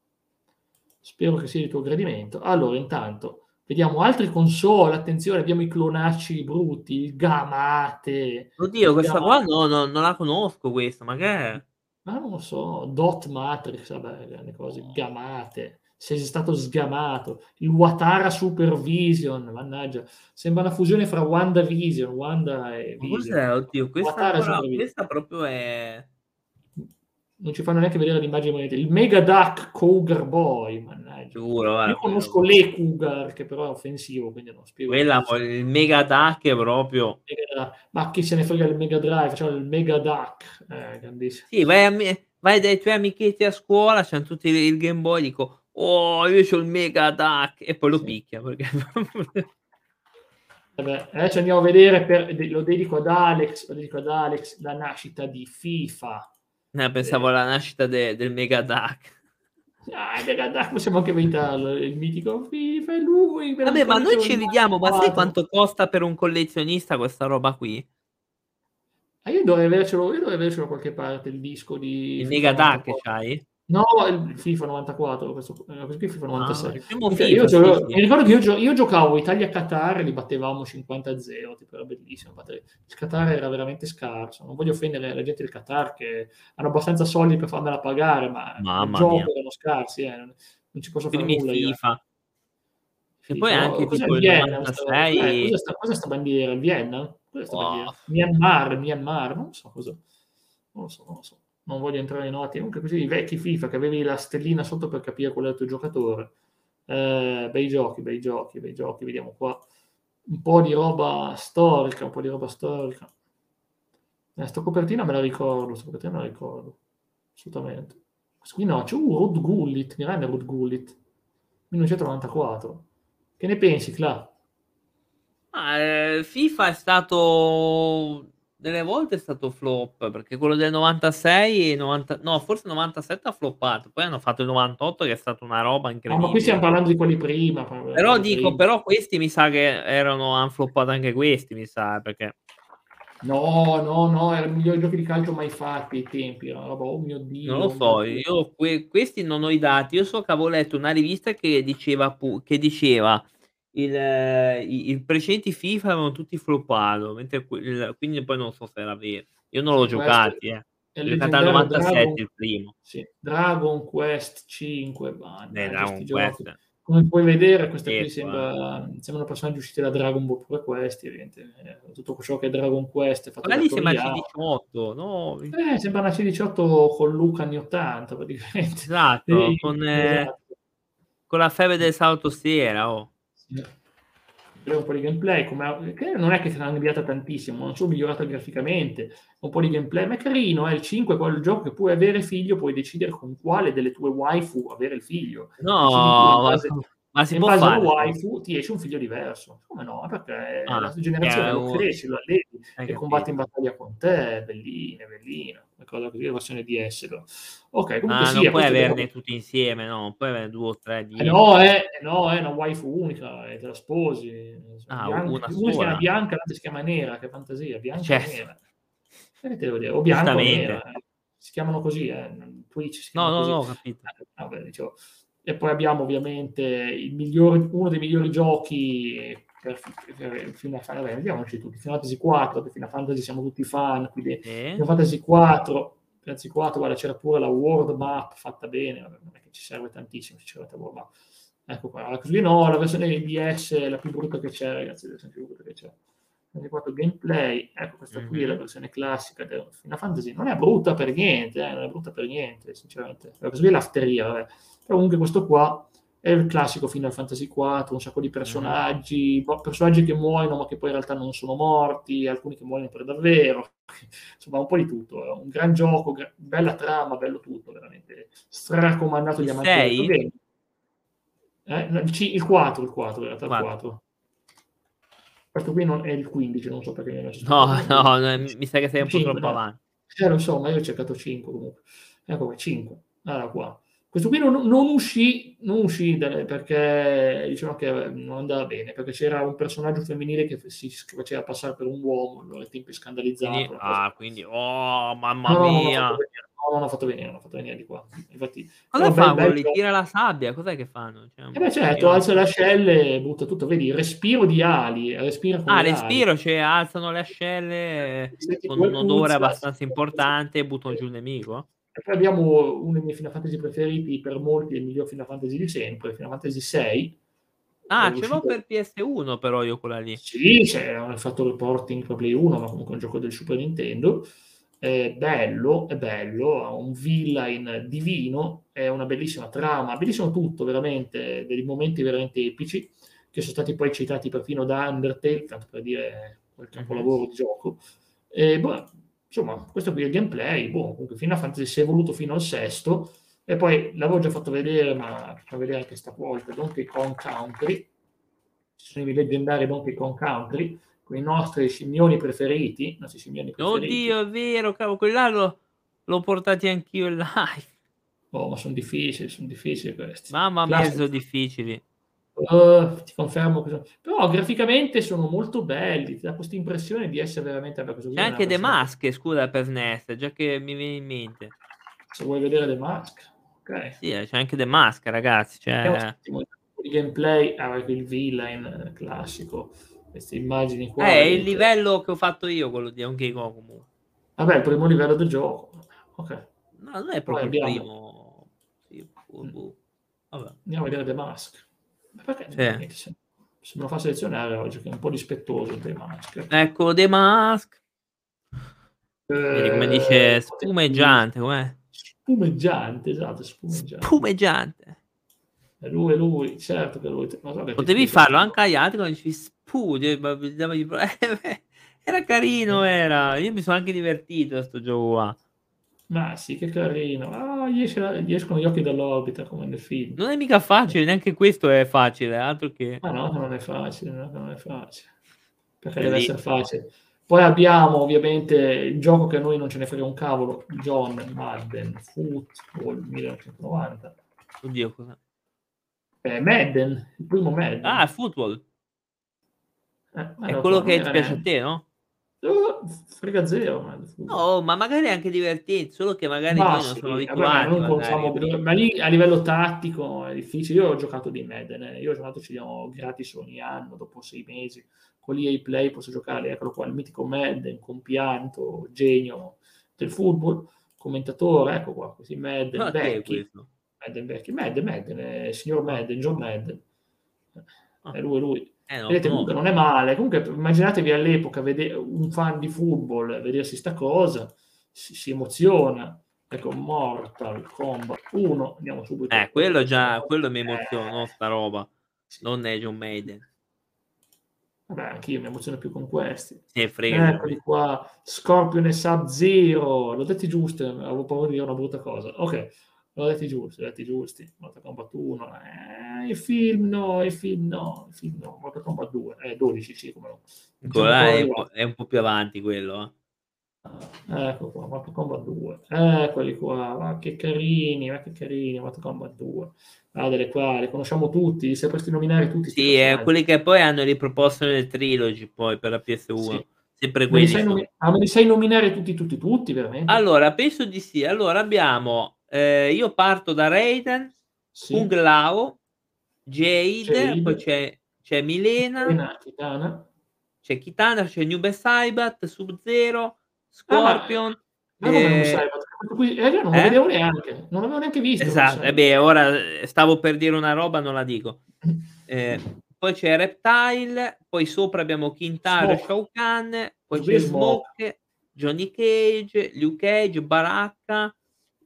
Spero che sia di tuo gradimento. Allora, intanto, vediamo altre console, attenzione, abbiamo i clonacci brutti, il Gamate. Oddio, questa qua no, non la conosco questa, ma che è? Ma non lo so, Dot Matrix, vabbè, le cose, Gamate. Sei stato sgamato, il Watara Supervision, mannaggia, sembra una fusione fra Wanda e Vision. Oddio, questa proprio è, non ci fanno neanche vedere l'immagine, il Mega Duck Cougar Boy, mannaggia. Io conosco le Cougar, che però è offensivo, quindi non spiego quella, il Mega Duck è proprio Mega Duck. Ma chi se ne frega del Mega Drive, cioè il Mega Duck, grandissimo. Sì, vai a me vai dai tuoi amichetti a scuola, c'hanno tutti il Game Boy, dico oh io c'ho il Mega Attack, e poi lo picchia perché... Vabbè, adesso andiamo a vedere, lo dedico ad Alex, la nascita di FIFA. Pensavo alla nascita del Mega Duck. Ah, il Mega Duck possiamo anche inventarlo, il mitico FIFA è lui. Vabbè, ma noi ci ridiamo, ma sai quanto costa per un collezionista questa roba qui? Ah, io dovrei avercelo qualche parte, il disco di... Il Mega Duck c'hai? No, il FIFA 94, questo qui è FIFA 96. Mi ricordo che io giocavo Italia-Qatar e li battevamo 50-0, tipo, era bellissimo. Il Qatar era veramente scarso. Non voglio offendere la gente del Qatar, che hanno abbastanza soldi per farmela pagare, ma mamma, il gioco erano scarsi, non ci posso fare nulla. FIFA. E poi anche tipo il Vienna, 96... cosa sta bandiera? Vienna? Bandiera? Myanmar? Non lo so. Non voglio entrare in noti, comunque così i vecchi FIFA che avevi la stellina sotto per capire qual è il tuo giocatore. Bei giochi, vediamo qua. Un po' di roba storica. Sto copertina me la ricordo, assolutamente. Questo qui no, c'è Rod Gullit, grande Rod Gullit, 1994. Che ne pensi, Cla? FIFA è stato... delle volte è stato flop, perché quello del 96 e 90, no, forse 97 ha floppato, poi hanno fatto il 98 che è stata una roba incredibile. Ma qui stiamo parlando di quelli prima, però questi mi sa che hanno floppato anche questi, mi sa, perché no, erano i migliori giochi di calcio mai fatti ai tempi, una roba, oh mio Dio. Non lo so, io questi non ho i dati, io so che avevo letto una rivista che diceva i precedenti FIFA erano tutti floppato, mentre quindi poi non so se era vero, io non l'ho giocati, è giocato al 97 il primo, sì. Dragon Quest 5 Dragon Quest. Come puoi vedere questa qui sembrano personaggi usciti da Dragon Ball, pure questi tutto ciò che è Dragon Quest è fatto da sembra C18, no? Sembra una C18 con Luca anni 80 praticamente, esatto, con la febbre del salto sera, un po' di gameplay, che non è che sarà cambiata tantissimo, non sono migliorato graficamente, un po' di gameplay, ma è carino, è il 5, quello il gioco che puoi avere figlio, puoi decidere con quale delle tue waifu avere il figlio. Ma si può fare. Alla waifu ti esce un figlio diverso. Come no? Perché la sua generazione lo cresce, lo allevi e combatte in battaglia con te, bellina, una cosa così, la versione di essere. Ok, comunque non puoi averne tutti insieme, no? Puoi averne 2 o 3 di... No, è una waifu unica, te la sposi. Una sola. Una si chiama bianca, l'altra si chiama nera, che fantasia, bianca e nera. Te devo dire, o bianca o nera. Si chiamano così, Twitch si chiama così. No, capito. Vabbè, dicevo... E poi abbiamo ovviamente uno dei migliori giochi per Final Fantasy. Vediamoci tutti, Final Fantasy 4, perché Final Fantasy siamo tutti fan, quindi Final Fantasy 4, guarda, c'era pure la world map fatta bene, non è che ci serve tantissimo, la world map. Ecco qua, così no, la versione DS è la più brutta che c'è, ragazzi, gameplay, ecco questa qui è la versione classica del Final Fantasy, non è brutta per niente, sinceramente, così è l'afteria, vabbè. Però comunque questo qua è il classico Final Fantasy 4, un sacco di personaggi che muoiono ma che poi in realtà non sono morti, alcuni che muoiono per davvero, insomma un po' di tutto, un gran gioco, bella trama, bello tutto, veramente stracomandato gli amanti. Il 4 in realtà, il 4. Questo qui non è il 15, non so perché... mi sa che sei un po' troppo avanti. Lo so, ma io ho cercato 5 comunque. Ecco, 5. Allora qua. Questo qui non uscì perché dicevano che non andava bene, perché c'era un personaggio femminile che si faceva passare per un uomo, allora il tempo è scandalizzato. Mamma mia! Non ho fatto venire di qua. Infatti, cosa fanno? Li tira la sabbia? Cos'è che fanno? Alza le ascelle, butta tutto, vedi, il respiro di ali. Alzano le ascelle con un odore abbastanza importante e buttano giù il nemico. E poi abbiamo uno dei miei Final Fantasy preferiti, per molti è il miglior Final Fantasy di sempre, Final Fantasy 6. Ce l'ho per PS1 però io quella lì. Sì, c'è un fatto reporting per Play 1, ma comunque è un gioco del Super Nintendo. È bello, ha un villain divino, è una bellissima trama, bellissimo tutto veramente, dei momenti veramente epici che sono stati poi citati perfino da Undertale, tanto per dire quel capolavoro di gioco. insomma, questo qui è il gameplay. Boh, comunque Final Fantasy si è evoluto fino al sesto, e poi l'avevo già fatto vedere, ma faccio vedere anche stavolta, Donkey Kong Country. Ci sono i leggendari Donkey Kong Country, con i nostri scimmioni preferiti, i nostri scimmioni preferiti. Oddio, è vero, cavolo, quell'anno l'ho portati anch'io in live. Oh, ma sono difficili questi. Mamma mia, sono difficili. Ti confermo che sono... però graficamente sono molto belli, ti dà questa impressione di essere veramente alla cosa. C'è anche The Mask, scusa, per SNES, già che mi viene in mente. Se vuoi vedere The Mask, ok. Sì, c'è anche The Mask, ragazzi, cioè... il gameplay aveva il villain classico, queste immagini qua. È il livello che ho fatto io, quello di Donkey Kong, comunque. Vabbè, il primo livello del gioco. Ok. No, non è proprio il primo. Sì, vabbè. Andiamo a vedere The Mask. Ma perché? Se me lo fa selezionare oggi, che è un po' dispettoso The Mask. Ecco, The Mask. Vedi come dice, spumeggiante, com'è? Spumeggiante, esatto, spumeggiante. Spumeggiante. Lui, certo che lui... Ma so che potevi farlo anche agli altri quando dicevi era carino, era... Io mi sono anche divertito a sto gioco qua. Ma sì, che carino. Ah, gli escono gli occhi dall'orbita come nel film. Non è mica facile, neanche questo è facile, altro che... Ma no, non è facile, no, non è facile. Perché deve essere facile. Poi abbiamo ovviamente il gioco che a noi non ce ne frega un cavolo, John Madden Football 1990. Oddio, cosa... Madden, il primo Madden. Ah, Football. È no, quello che ti piace a te, no? Frega zero. No, ma magari è anche divertente, solo che magari noi non sono abituati. Ma lì a livello tattico è difficile. Io ho giocato di Madden, io ho giocato, ci diamo gratis ogni anno, dopo 6 mesi. Con l'EA Play posso giocare, eccolo qua, il mitico Madden, compianto, genio del football, commentatore, ecco qua, così Madden, no, vecchi. Madden, signor Madden, John Madden, è lui. No, vedete, comunque non è male. Comunque immaginatevi all'epoca un fan di football vedersi sta cosa, si emoziona. Ecco, Mortal Kombat 1, andiamo subito. Quello mi emozionò, sta roba. Sì. Non è John Madden. Vabbè, anch'io mi emoziono più con questi. Eccoli qua, Scorpion e Sub-Zero. L'ho detto giusto, avevo paura di dire una brutta cosa. Ok. L'ho detti giusti. Mortal Kombat 1, il film no. Mortal Kombat 2, 12, sì, come no. È un po' più avanti quello. Ecco qua, Mortal Kombat 2. Eccoli qua, ma che carini, Mortal Kombat 2. Delle qua, le conosciamo tutti, sapresti nominare tutti. Sì, quelli che poi hanno riproposto nel trilogy, poi, per la PS1. Sì. Sempre quelli. Me li sai nominare tutti, veramente? Allora, penso di sì. Allora, abbiamo... io parto da Raiden, Kung Lao, Jade, poi c'è Milena, c'è Kitana, c'è Noob Saibot, Sub-Zero, Scorpion. Non l'avevo neanche visto. Esatto, ora stavo per dire una roba, non la dico. Poi c'è Reptile, poi sopra abbiamo Kintaro, Shao Kahn, poi c'è Smoke, Johnny Cage, Liu Cage, Baraka,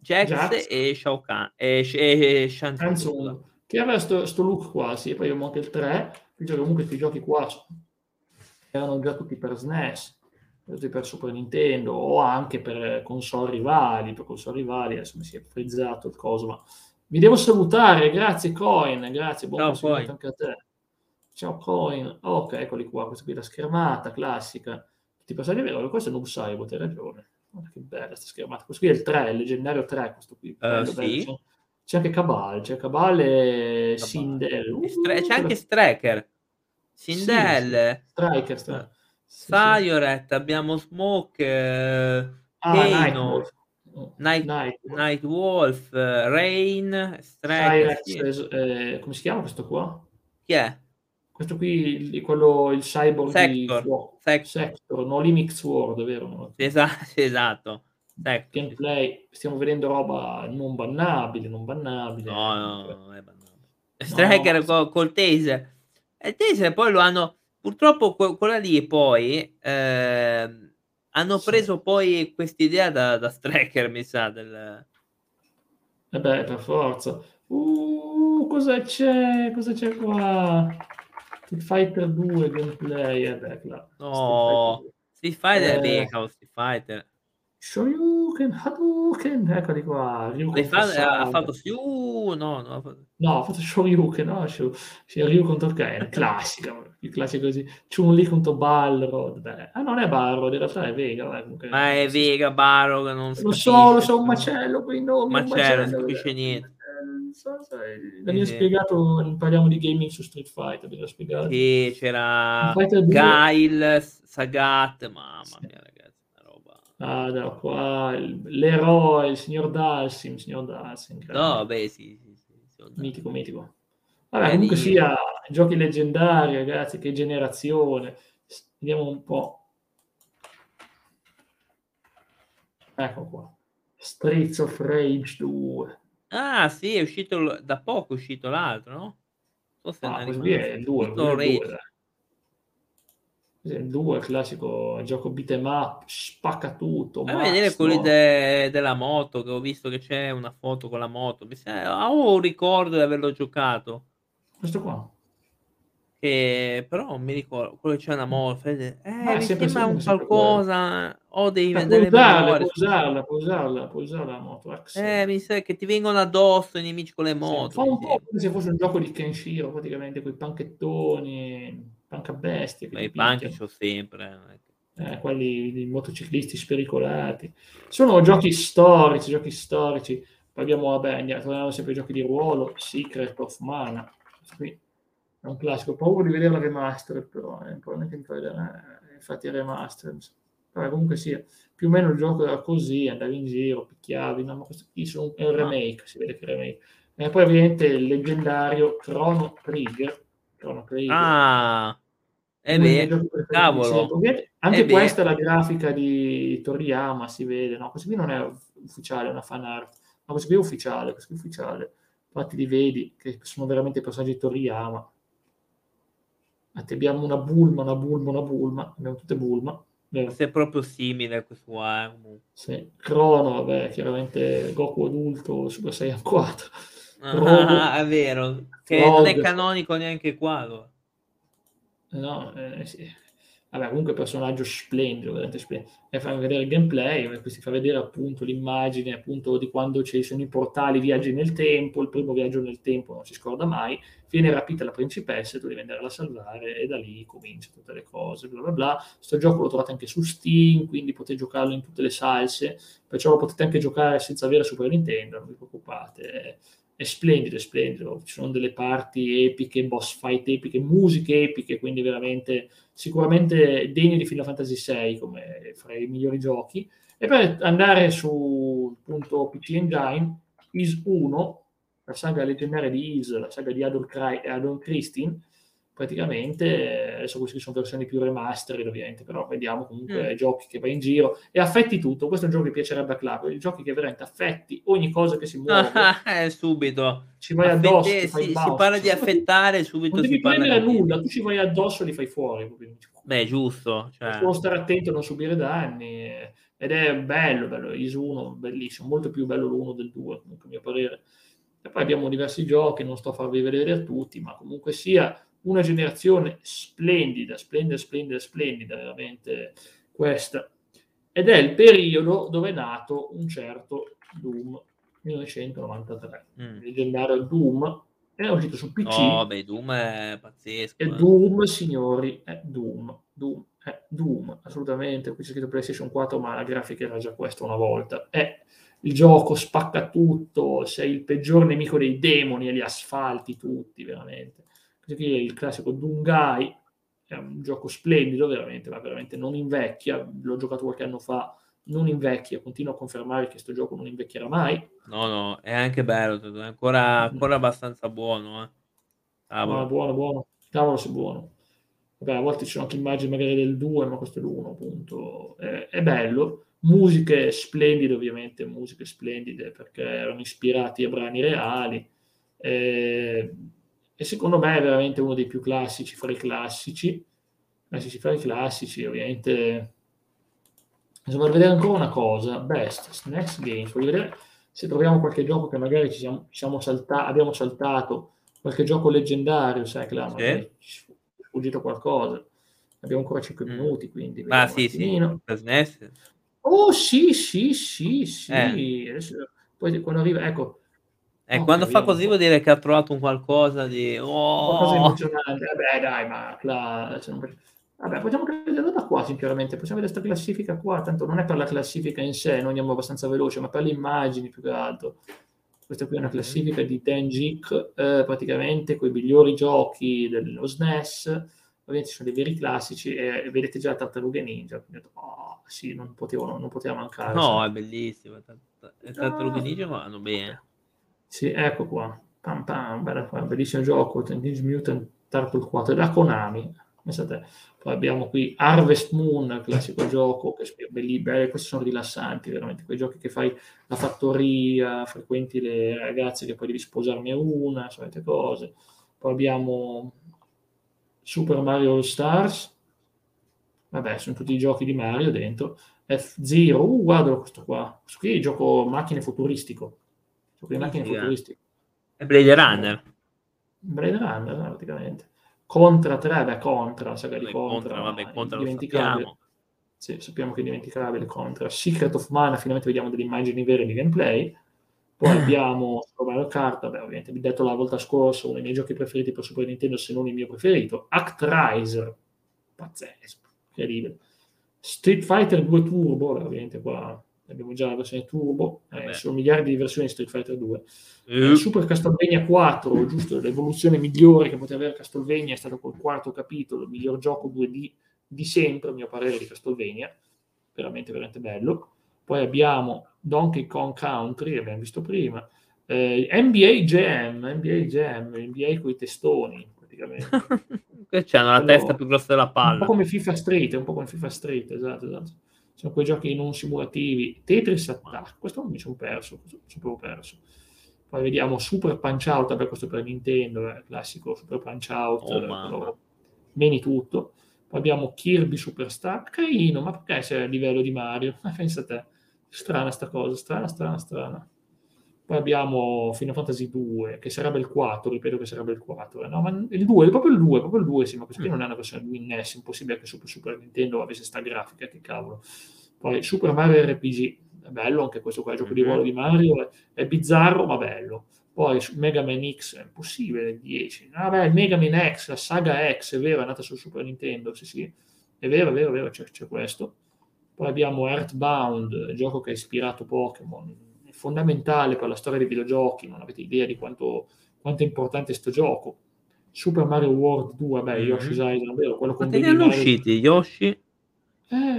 Jax e Shao Kahn e Shang Tsung, che aveva sto look qua, sì, e poi abbiamo anche il 3, comunque questi giochi qua erano già tutti per SNES, tutti per Super Nintendo o anche per console rivali. Adesso mi si è frizzato il coso, ma vi devo salutare, grazie Coin, grazie, buon pomeriggio anche a te, ciao Coin. Ok, eccoli qua, questa qui è la schermata classica, ti passare vero, questo è un Saibot, hai ragione. Che bella questa schermata. Questo qui è il 3, il leggendario 3, questo qui. Bello. C'è anche Cabal e Sindel. C'è anche Striker. Sindel. Striker. Sayoret, abbiamo Smoke, Kano, Nightwolf, Rain, Striker. Come si chiama questo qua? Chi è? Questo qui, quello, il cyborg Sector, no Limit Sword, vero? Esatto. Gameplay, stiamo vedendo roba non bannabile. No, è bannabile. Striker col taser. Il taser poi lo hanno, purtroppo quella lì poi, hanno preso poi quest'idea da Striker, mi sa. Vabbè, per forza. Cosa c'è qua? Street Fighter 2 gameplay, Street Fighter è Shoryuken, Hadouken, eccoli qua. Ha fatto Shoryuken, no? Ryu contro Ken, classica, il classico così. Chun-Li contro Balrog. Non è Balrog, in realtà è Vega. Ma è Vega, Balrog, non si lo so, un macello quei nomi. Macello, non capisce niente. Abbiamo spiegato, parliamo di gaming su Street Fighter, abbiamo spiegato. Sì, c'era Gail, Sagat, mamma mia, ragazzi. Da qua l'eroe, il signor Dalsim, no, beh, sì, mitico. Vabbè, comunque sia, giochi leggendari, ragazzi, che generazione. Vediamo un po'. Ecco qua. Streets of Rage 2. Ah, sì, è uscito da poco, l'altro, no? Forse è il 2. Il 2, classico gioco beat 'em up, spacca tutto. A vedere quelli della moto, che ho visto che c'è una foto con la moto. Ho un ricordo di averlo giocato. Questo qua. Che però non mi ricordo, quello che c'è una moto. Mi sembra un qualcosa. Ho dei puoi usarla la moto. Mi sa che ti vengono addosso i nemici con le moto. Fa un po' come se fosse un gioco di Kenshiro, praticamente, con i panchettoni. Panca bestia, ma i panchi c'ho sempre quelli di motociclisti spericolati. Sono giochi storici. Abbiamo, torniamo sempre ai giochi di ruolo. Secret of Mana, qui è un classico, ho paura di vederla remastered, però infatti è remastered, però comunque sia più o meno il gioco era così, andavi in giro, picchiavi, ma questo qui è un remake, si vede che è remake. E poi ovviamente il leggendario Chrono Trigger. Ah, è vero, cavolo. Anche questa è la grafica di Toriyama, si vede, no? Questo qui non è ufficiale, è una fan art, ma questo qui è ufficiale, Infatti li vedi, che sono veramente personaggi di Toriyama. Abbiamo una Bulma, abbiamo tutte Bulma. Questo è proprio simile a questo qua. Sì. Crono, chiaramente Goku adulto, Super Saiyan 4. Ah, è vero, che non è canonico neanche qua. Allora. No, sì. Vabbè, comunque personaggio splendido, veramente splendido. E fa vedere il gameplay, si fa vedere appunto l'immagine appunto di quando ci sono i portali, viaggi nel tempo, il primo viaggio nel tempo non si scorda mai, viene rapita la principessa e tu devi andare a salvare e da lì comincia tutte le cose, bla bla bla. Sto gioco lo trovate anche su Steam, quindi potete giocarlo in tutte le salse, perciò lo potete anche giocare senza avere Super Nintendo, non vi preoccupate. È splendido, Ci sono delle parti epiche, boss fight epiche, musiche epiche, quindi veramente sicuramente degno di Final Fantasy VI come fra i migliori giochi. E per andare su appunto PC Engine, Is 1, la saga leggendaria di Is, la saga di Adol Christine, praticamente adesso queste sono versioni più remastered ovviamente, però vediamo comunque giochi che vai in giro e affetti tutto. Questo è un gioco che piacerebbe a Claudio, giochi che veramente affetti ogni cosa che si muove subito ci vai addosso, si parla di affettare subito, non devi prendere nulla, tu ci vai addosso e li fai fuori proprio. Beh, giusto, devo stare attento a non subire danni, ed è bello Is 1, bellissimo, molto più bello l'1 del 2 comunque, a mio parere. E poi abbiamo diversi giochi, non sto a farvi vedere tutti, ma comunque sia una generazione splendida veramente questa, ed è il periodo dove è nato un certo Doom 1993, il leggendario Doom, è uscito su PC. Doom è pazzesco, e Doom, signori, è Doom, assolutamente. Qui c'è scritto PlayStation 4, ma la grafica era già questa una volta. Il gioco spacca tutto, sei il peggior nemico dei demoni e li asfalti tutti veramente. Il classico Dungai è un gioco splendido veramente, ma veramente non invecchia, l'ho giocato qualche anno fa, non invecchia, continuo a confermare che questo gioco non invecchierà mai. No, è anche bello, è ancora abbastanza buono. Buono, cavolo se buono. Vabbè, a volte ci sono anche immagini magari del 2, ma questo è l'1 appunto, è bello. Musiche splendide ovviamente, perché erano ispirati a brani reali, e secondo me è veramente uno dei più classici fra i classici. Ovviamente. Insomma, per vedere ancora una cosa, Best SNES Games, voglio vedere se troviamo qualche gioco che magari abbiamo saltato, qualche gioco leggendario, sai che là è fuggito qualcosa. Abbiamo ancora 5 minuti, quindi. SNES. Oh sì. Poi quando arriva, ecco. Quando fa così vuol dire che ha trovato un qualcosa di... Qualcosa emozionante. Vabbè, dai, ma... Vabbè, possiamo vederlo da qua, sinceramente. Possiamo vedere questa classifica qua. Tanto non è per la classifica in sé, noi andiamo abbastanza veloce, ma per le immagini più che altro. Questa qui è una classifica di Tenjic, praticamente, con i migliori giochi dello SNES. Ovviamente sono dei veri classici e vedete già Tartarughe Ninja. Ho detto, sì, non poteva mancare. No, è bellissimo. Tartarughe Ninja vanno bene. Sì, ecco qua, pam pam, bellissimo gioco, Teenage Mutant Turtle 4, da Konami. Pensate. Poi abbiamo qui Harvest Moon, classico gioco, che è bellissimo, questi sono rilassanti, veramente, quei giochi che fai la fattoria, frequenti le ragazze che poi devi sposarne una, solite cose. Poi abbiamo Super Mario All Stars, vabbè, sono tutti i giochi di Mario dentro, F-Zero, guardalo questo qua, questo qui è il gioco macchine futuristico. È Blade Runner praticamente. Contra 3, Contra dimenticabile. Sì, sappiamo che è dimenticabile Contra. Secret of Mana, finalmente vediamo delle immagini vere di gameplay. Poi abbiamo Mario Kart, beh, ovviamente vi ho detto la volta scorsa, uno dei miei giochi preferiti per Super Nintendo, se non il mio preferito, ActRaiser, pazzesco, incredibile. Street Fighter 2 Turbo, ovviamente qua abbiamo già la versione turbo, sono miliardi di versioni di Street Fighter 2. Super Castlevania 4, giusto, l'evoluzione migliore che poteva avere Castlevania, è stato col quarto capitolo, il miglior gioco 2D di sempre, a mio parere, di Castlevania, veramente veramente bello. Poi abbiamo Donkey Kong Country, l'abbiamo visto prima, NBA Jam con i testoni, praticamente. Che c'hanno la testa più grossa della palla. Un po' come FIFA Street, esatto. Sono quei giochi non simulativi. Tetris Attack, questo mi sono perso, Poi vediamo Super Punch Out, questo per Nintendo, classico Super Punch Out, meni tutto. Poi abbiamo Kirby Superstar, carino, ma perché sei a livello di Mario? Pensa a te, strana sta cosa, strana. Poi abbiamo Final Fantasy 2, che sarebbe il 4, no? Ma il 2, sì, ma questo qui non è una versione di NES, impossibile che Super Nintendo avesse sta grafica, che cavolo. Poi Super Mario RPG, è bello anche questo qua, il gioco di ruolo di Mario, è bizzarro ma bello. Poi Mega Man X, è impossibile, 10. Mega Man X, la saga X, è vero, è nata su Super Nintendo, sì, è vero, c'è questo. Poi abbiamo Earthbound, gioco che ha ispirato Pokémon, fondamentale per la storia dei videogiochi, non avete idea di quanto è importante sto gioco. Super Mario World 2, Yoshi's Island, vero, quello con Baby Mario. Ma usciti Yoshi?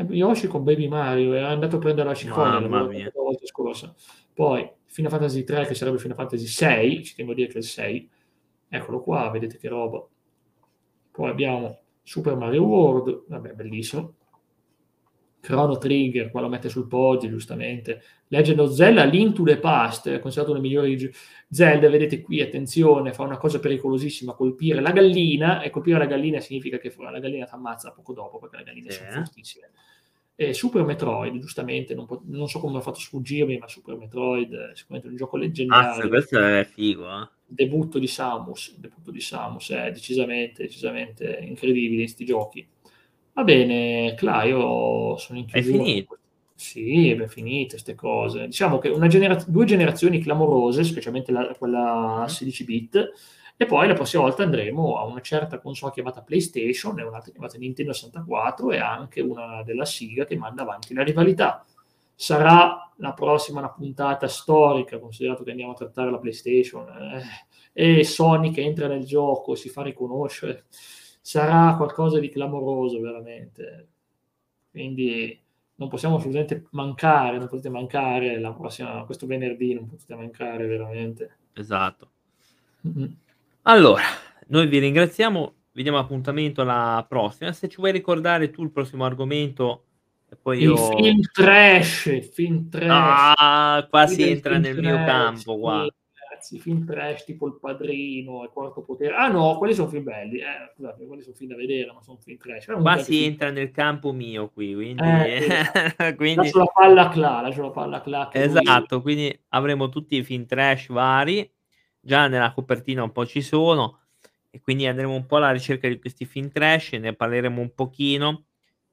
Yoshi con Baby Mario, era andato a prendere la cicogna la volta scorsa. Poi Final Fantasy 3, che sarebbe Final Fantasy 6, ci tengo a dire che è il 6. Eccolo qua, vedete che roba. Poi abbiamo Super Mario World, bellissimo. Chrono Trigger, qua lo mette sul podio, giustamente. Legend of Zelda, Link to the Past, è considerato uno dei migliori Zelda, vedete qui, attenzione, fa una cosa pericolosissima, colpire la gallina, e colpire la gallina significa che la gallina ti ammazza poco dopo, perché le galline sono fortissime. E Super Metroid, giustamente, non so come ha fatto sfuggirmi, ma Super Metroid è sicuramente un gioco leggendario. Questo è figo, Debutto di Samus, è decisamente incredibile sti giochi. Va bene, Cla, io sono in chiusura. È finito? Sì, è finite queste cose. Diciamo che due generazioni clamorose, specialmente quella 16-bit, e poi la prossima volta andremo a una certa console chiamata PlayStation, e un'altra chiamata Nintendo 64, e anche una della Sega che manda avanti la rivalità. Sarà la prossima una puntata storica, considerato che andiamo a trattare la PlayStation, e Sonic entra nel gioco, si fa riconoscere. Sarà qualcosa di clamoroso, veramente. Quindi non possiamo assolutamente mancare, non potete mancare la prossima, questo venerdì non potete mancare, veramente. Esatto. Allora, noi vi ringraziamo, vi diamo appuntamento alla prossima. Se ci vuoi ricordare tu il prossimo argomento, e poi il film trash. Ah, qua si entra nel mio campo, qua. Film trash tipo Il Padrino e Quarto Potere, quelli sono film belli, scusate, quelli sono film da vedere, ma sono film trash. Qua si entra nel campo mio, qui, quindi, quindi... lascio la palla Cla, esatto, lui... quindi avremo tutti i film trash vari, già nella copertina un po' ci sono, e quindi andremo un po' alla ricerca di questi film trash, ne parleremo un pochino,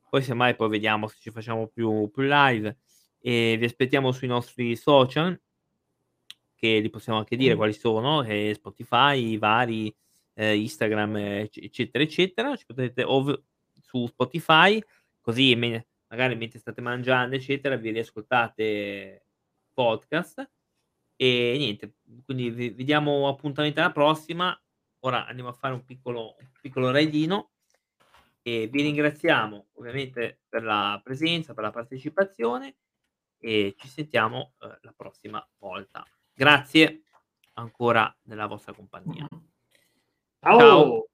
poi semmai poi vediamo se ci facciamo più live, e vi aspettiamo sui nostri social, che li possiamo anche dire quali sono, Spotify, i vari, Instagram, eccetera eccetera. Ci potete su Spotify, così magari mentre state mangiando eccetera vi riascoltate podcast, e niente, quindi vi diamo appuntamento alla prossima. Ora andiamo a fare un piccolo raidino, e vi ringraziamo ovviamente per la presenza, per la partecipazione, e ci sentiamo la prossima volta. Grazie ancora della vostra compagnia. Ciao.